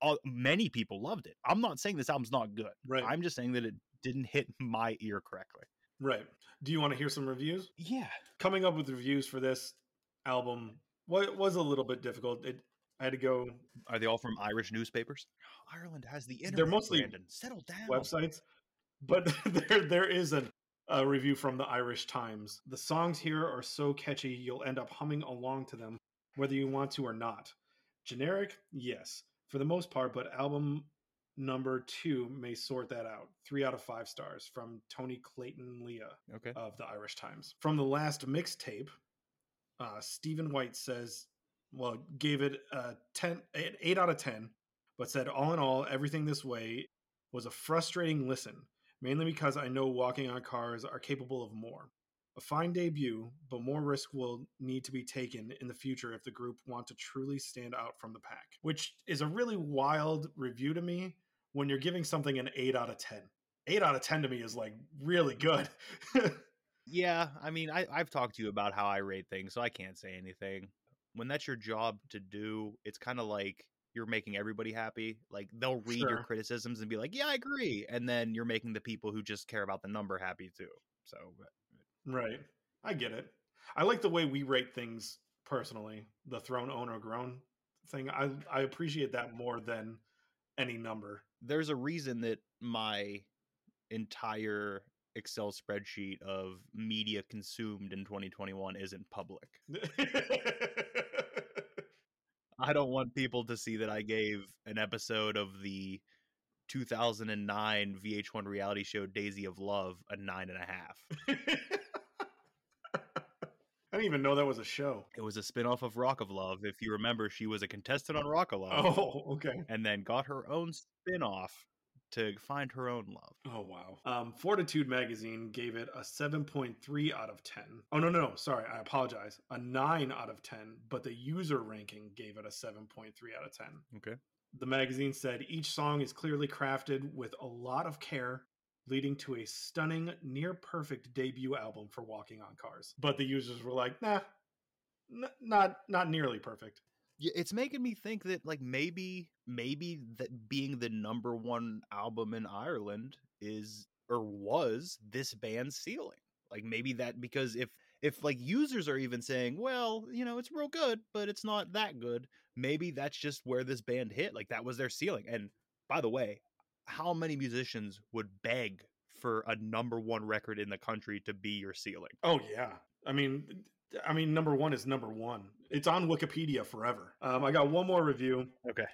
all, many people loved it. I'm not saying this album's not good. Right. I'm just saying that it didn't hit my ear correctly. Right. Do you want to hear some reviews? Yeah. Coming up with reviews for this album was a little bit difficult. It, I had to go. Are they all from Irish newspapers? Ireland has the internet. They're mostly Brandon. Settle down. Websites, but there there is a, a review from the Irish Times. The songs here are so catchy, you'll end up humming along to them, whether you want to or not. Generic, yes, for the most part, but album number two may sort that out. Three out of five stars from Tony Clayton Leah okay. of the Irish Times. From the last mixtape, uh, Stephen White says. Well, gave it a ten, an eight out of ten, but said, all in all, Everything This Way was a frustrating listen, mainly because I know Walking on Cars are capable of more. A fine debut, but more risk will need to be taken in the future if the group want to truly stand out from the pack, which is a really wild review to me when you're giving something an eight out of ten. Eight out of ten to me is like really good. Yeah, I mean, I, I've talked to you about how I rate things, so I can't say anything. When that's your job to do, it's kind of like you're making everybody happy. Like they'll read sure. your criticisms and be like, yeah, I agree. And then you're making the people who just care about the number happy too. So, right. I get it. I like the way we rate things personally, the thrown, own or grown thing. I, I appreciate that more than any number. There's a reason that my entire Excel spreadsheet of media consumed in twenty twenty-one isn't public. I don't want people to see that I gave an episode of the two thousand nine V H one reality show Daisy of Love a nine and a half. I didn't even know that was a show. It was a spinoff of Rock of Love. If you remember, she was a contestant on Rock of Love. Oh, okay. And then got her own spinoff to find her own love. Oh, wow. Um, Fortitude magazine gave it a seven point three out of ten. Oh, no, no, no. Sorry. I apologize. A nine out of ten, but the user ranking gave it a seven point three out of ten. Okay. The magazine said each song is clearly crafted with a lot of care, leading to a stunning, near-perfect debut album for Walking on Cars. But the users were like, nah, n- not not nearly perfect. It's making me think that like maybe maybe that being the number one album in Ireland is or was this band's ceiling. Like maybe that because if if like users are even saying, well, you know, it's real good, but it's not that good. Maybe that's just where this band hit. Like that was their ceiling. And by the way, how many musicians would beg for a number one record in the country to be your ceiling? Oh, yeah. I mean, I mean, number one is number one. It's on Wikipedia forever. Um, I got one more review. Okay.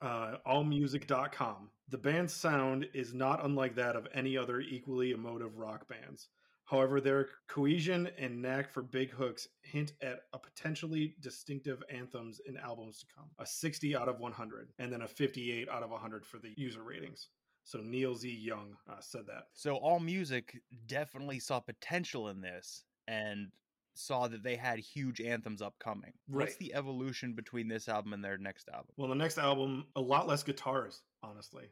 Uh, all music dot com. The band's sound is not unlike that of any other equally emotive rock bands. However, their cohesion and knack for big hooks hint at a potentially distinctive anthems in albums to come. A sixty out of one hundred and then a fifty-eight out of one hundred for the user ratings. So Neil Z. Young uh, said that. So AllMusic definitely saw potential in this and saw that they had huge anthems upcoming. Right. What's the evolution between this album and their next album? Well, the next album, a lot less guitars, honestly.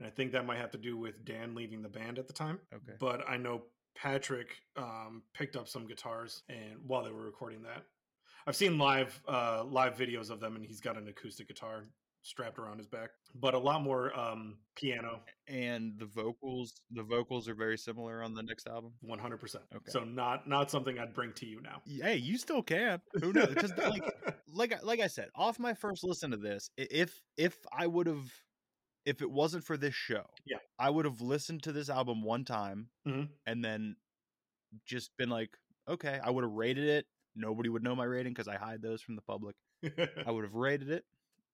And I think that might have to do with Dan leaving the band at the time. Okay. But I know Patrick um, picked up some guitars and while they were recording that. I've seen live uh, live videos of them, and he's got an acoustic guitar strapped around his back, but a lot more um, piano. And the vocals, the vocals are very similar on the next album. one hundred percent. Okay. So not, not something I'd bring to you now. Hey, you still can. Who knows? Because like, like, like I said, off my first listen to this, if, if I would have, if it wasn't for this show, yeah, I would have listened to this album one time mm-hmm. and then just been like, okay, I would have rated it. Nobody would know my rating because I hide those from the public. I would have rated it.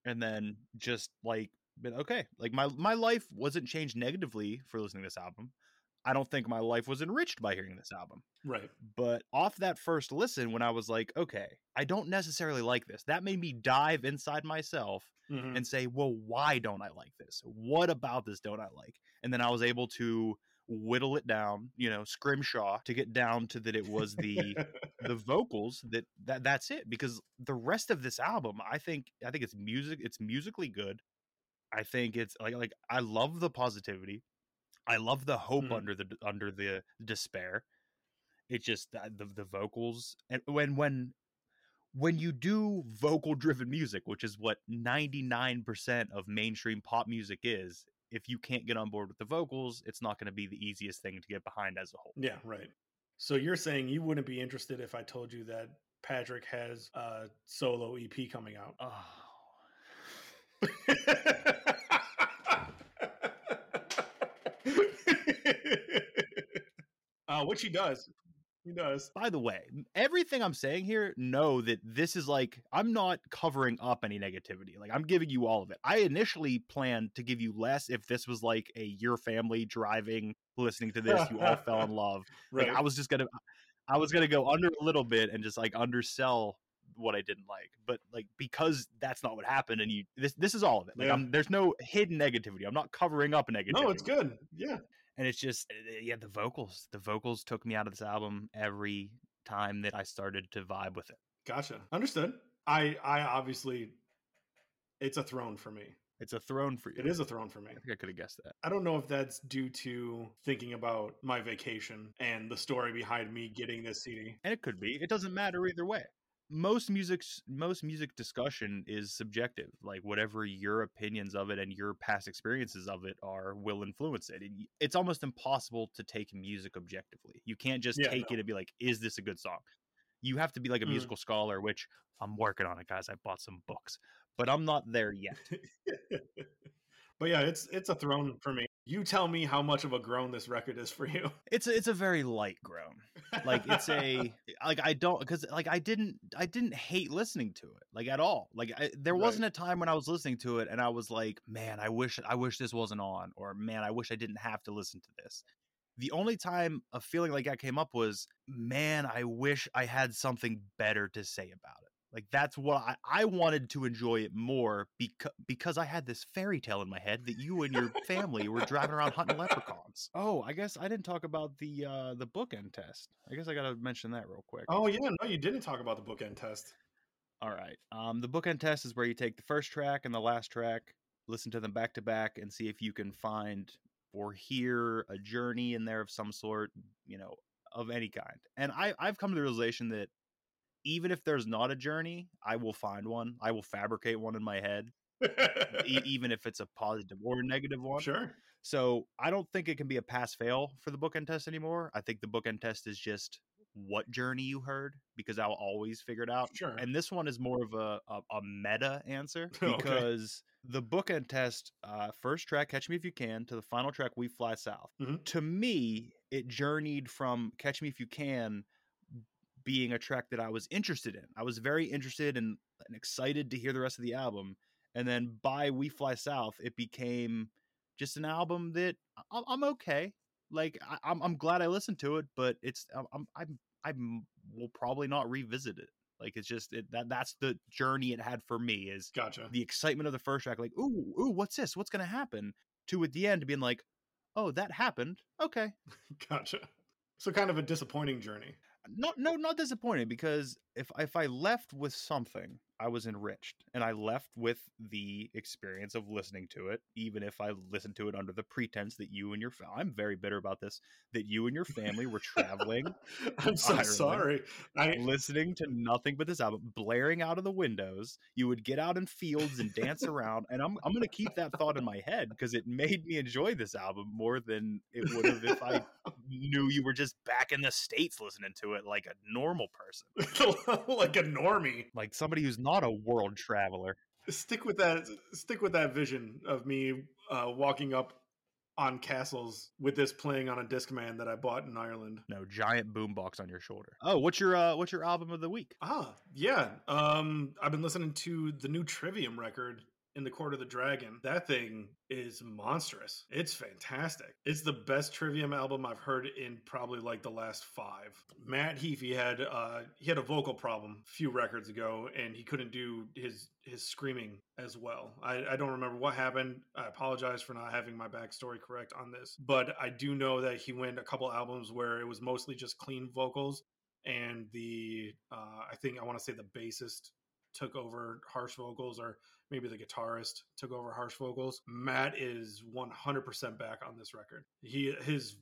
And then just like been okay. Like my my life wasn't changed negatively for listening to this album. I don't think my life was enriched by hearing this album. Right. But off that first listen, when I was like, okay, I don't necessarily like this, that made me dive inside myself mm-hmm. and say, well, why don't I like this? What about this don't I like? And then I was able to whittle it down, you know, scrimshaw to get down to that. It was the, the vocals that, that that's it. Because the rest of this album, I think, I think it's music. It's musically good. I think it's like, like, I love the positivity. I love the hope mm. under the under the despair. It's just the, the the vocals, and when when when you do vocal driven music, which is what ninety-nine percent of mainstream pop music is, if you can't get on board with the vocals, it's not going to be the easiest thing to get behind as a whole. Yeah, right. So you're saying you wouldn't be interested if I told you that Patrick has a solo E P coming out? Oh. Uh, which he does. He does. By the way, everything I'm saying here, know that this is like, I'm not covering up any negativity. Like, I'm giving you all of it. I initially planned to give you less if this was like a your family driving, listening to this, you all fell in love. Right. Like, I was just going to, I was going to go under a little bit and just like undersell what I didn't like. But like, because that's not what happened, and you, this, this is all of it. Like, yeah. I'm, there's no hidden negativity. I'm not covering up negativity. No, it's good. Yeah. And it's just, yeah, the vocals. The vocals took me out of this album every time that I started to vibe with it. Gotcha. Understood. I, I obviously, it's a throne for me. It's a throne for you. It is a throne for me. I think I could have guessed that. I don't know if that's due to thinking about my vacation and the story behind me getting this C D. And it could be. It doesn't matter either way. Most music's most music discussion is subjective. Like, whatever your opinions of it and your past experiences of it are will influence it. And it's almost impossible to take music objectively. You can't just yeah, take no. it and be like, is this a good song? You have to be like a mm. musical scholar, which I'm working on it, guys. I bought some books, but I'm not there yet. But yeah, it's it's a throne for me. You tell me how much of a groan this record is for you. It's a, it's a very light groan. Like, it's a, like, I don't, cause like I didn't, I didn't hate listening to it, like, at all. Like, I, there right. wasn't a time when I was listening to it and I was like, man, I wish, I wish this wasn't on, or man, I wish I didn't have to listen to this. The only time a feeling like that came up was, man, I wish I had something better to say about it. Like, that's what I, I wanted to enjoy it more because because I had this fairy tale in my head that you and your family were driving around hunting leprechauns. Oh, I guess I didn't talk about the uh, the bookend test. I guess I got to mention that real quick. Oh, yeah. No, you didn't talk about the bookend test. All right. Um, the bookend test is where you take the first track and the last track, listen to them back to back, and see if you can find or hear a journey in there of some sort, you know, of any kind. And I, I've come to the realization that even if there's not a journey, I will find one. I will fabricate one in my head, e- even if it's a positive or a negative one. Sure. So I don't think it can be a pass-fail for the bookend test anymore. I think the bookend test is just what journey you heard, because I'll always figure it out. Sure. And this one is more of a, a, a meta answer, because okay. the bookend test, uh, first track, Catch Me If You Can, to the final track, We Fly South. Mm-hmm. To me, it journeyed from Catch Me If You Can being a track that I was interested in. I was very interested and, and excited to hear the rest of the album. And then by We Fly South, it became just an album that I'm, I'm okay. Like, I, I'm, I'm glad I listened to it, but it's, I'm, I'm, I'm will probably not revisit it. Like, it's just it, that that's the journey it had for me, is gotcha. The excitement of the first track. Like, Ooh, Ooh, what's this? What's going to happen? To at the end being like, oh, that happened. Okay. Gotcha. So kind of a disappointing journey. Not, no, not disappointing, because if if I left with something, I was enriched, and I left with the experience of listening to it, even if I listened to it under the pretense that you and your fa- I'm very bitter about this, that you and your family were traveling. I'm so Ireland, sorry. I... listening to nothing but this album, blaring out of the windows. You would get out in fields and dance around, and I'm I'm going to keep that thought in my head, because it made me enjoy this album more than it would have if I knew you were just back in the States listening to it like a normal person. Like a normie. Like somebody who's not a world traveler. Stick with that stick with that vision of me uh, walking up on castles with this playing on a Discman that I bought in Ireland. No, giant boombox on your shoulder. Oh, what's your uh, what's your album of the week? Ah, yeah. Um I've been listening to the new Trivium record in the Court of the Dragon, that thing is monstrous. It's fantastic. It's the best Trivium album I've heard in probably like the last five. Matt Heafy had uh, he had a vocal problem a few records ago, and he couldn't do his his screaming as well. I, I don't remember what happened. I apologize for not having my backstory correct on this, but I do know that he went a couple albums where it was mostly just clean vocals, and the uh, I think I want to say the bassist took over harsh vocals, or maybe the guitarist took over harsh vocals. Matt is one hundred percent back on this record. He his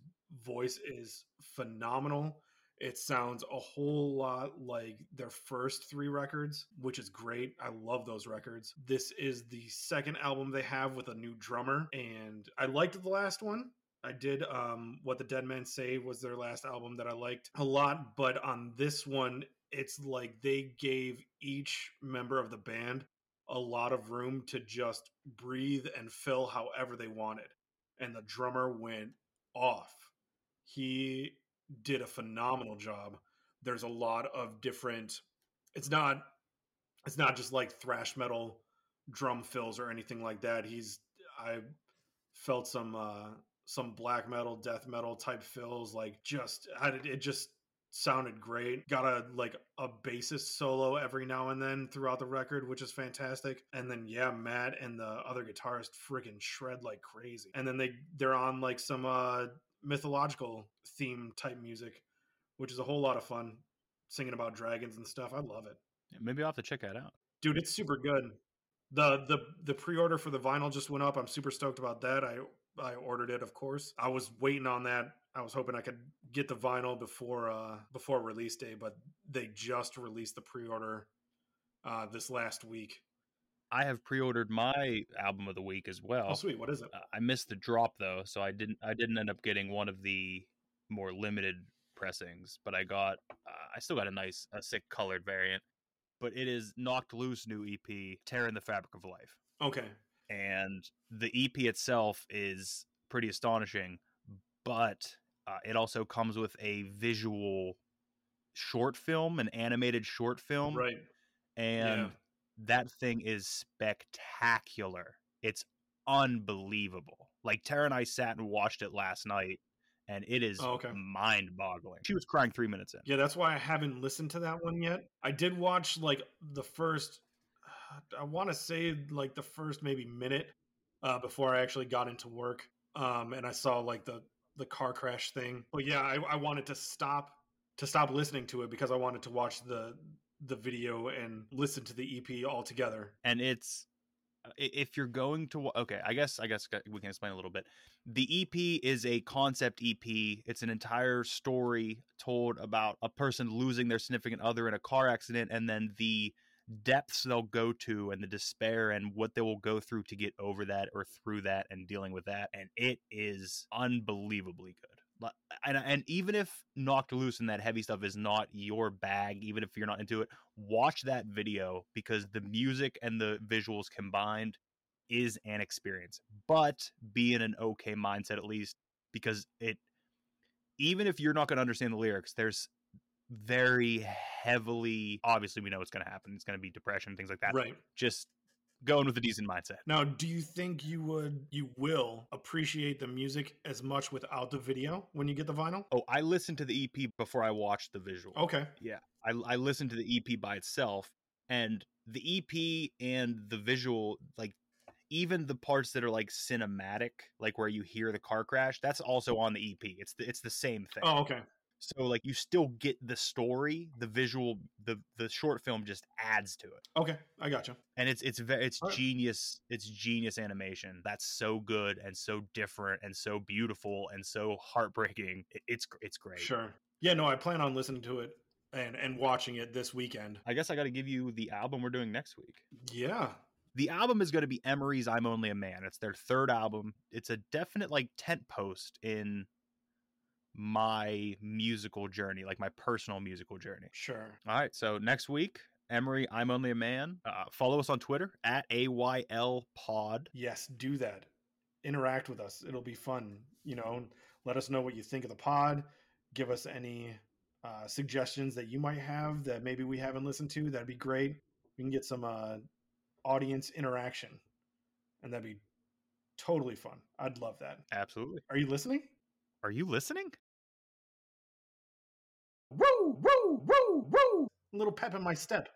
voice is phenomenal. It sounds a whole lot like their first three records, which is great. I love those records. This is the second album they have with a new drummer, and I liked the last one. I did um, What the Dead Men Say was their last album that I liked a lot, but on this one, it's like they gave each member of the band a lot of room to just breathe and fill however they wanted. And the drummer went off. He did a phenomenal job. There's a lot of different, it's not, it's not just like thrash metal drum fills or anything like that. He's, I felt some, uh, some black metal, death metal type fills, like just, I did, it just, sounded great. Got a like a bassist solo every now and then throughout the record, which is fantastic. And then yeah, Matt and the other guitarist freaking shred like crazy. And then they they're on like some uh mythological theme type music, which is a whole lot of fun, singing about dragons and stuff. I love it. Yeah, maybe I'll have to check that out, dude. It's super good. The the the pre-order for the vinyl just went up. I'm super stoked about that. I I ordered it, of course. I was waiting on that. I was hoping I could get the vinyl before uh, before release day, but they just released the pre-order uh, this last week. I have pre-ordered my album of the week as well. Oh, sweet! What is it? Uh, I missed the drop though, so I didn't. I didn't end up getting one of the more limited pressings, but I got. Uh, I still got a nice, a sick colored variant. But it is Knocked Loose new E P, Tearing the Fabric of Life. Okay, and the E P itself is pretty astonishing, but. Uh, it also comes with a visual short film, an animated short film. Right. And yeah. That thing is spectacular. It's unbelievable. Like, Tara and I sat and watched it last night, and it is oh, okay. mind-boggling. She was crying three minutes in. Yeah, that's why I haven't listened to that one yet. I did watch, like, the first, I want to say, like, the first maybe minute uh, before I actually got into work. Um, and I saw, like, the... the car crash thing. But yeah, I, I wanted to stop to stop listening to it because I wanted to watch the the video and listen to the E P altogether. And it's if you're going to okay, I guess I guess we can explain a little bit. The E P is a concept E P. It's an entire story told about a person losing their significant other in a car accident, and then the depths they'll go to and the despair and what they will go through to get over that or through that and dealing with that. And it is unbelievably good. And, and even if Knocked Loose and that heavy stuff is not your bag, even if you're not into it, watch that video because the music and the visuals combined is an experience, but be in an okay mindset at least, because it, even if you're not going to understand the lyrics, there's very heavily, obviously we know what's going to happen. It's going to be depression, things like that. Right. Just going with a decent mindset. Now, do you think you would, you will appreciate the music as much without the video when you get the vinyl? Oh, I listened to the E P before I watched the visual. Okay. Yeah. I, I listened to the E P by itself, and the E P and the visual, like even the parts that are like cinematic, like where you hear the car crash, that's also on the E P. It's the, it's the same thing. Oh, okay. So, like, you still get the story, the visual, the the short film just adds to it. Okay, I gotcha. And it's it's ve- it's right. genius. It's genius animation. That's so good and so different and so beautiful and so heartbreaking. It's it's great. Sure. Yeah. No, I plan on listening to it and and watching it this weekend. I guess I got to give you the album we're doing next week. Yeah. The album is going to be Emery's "I'm Only a Man." It's their third album. It's a definite like tent post in my musical journey, like my personal musical journey. Sure. All right. So next week, Emery, I'm Only a Man. Uh, follow us on Twitter at A Y L Pod. Yes, do that. Interact with us. It'll be fun. You know, let us know what you think of the pod. Give us any uh, suggestions that you might have that maybe we haven't listened to. That'd be great. We can get some uh, audience interaction and that'd be totally fun. I'd love that. Absolutely. Are you listening? Are you listening? Woo, woo, woo, woo. A little pep in my step.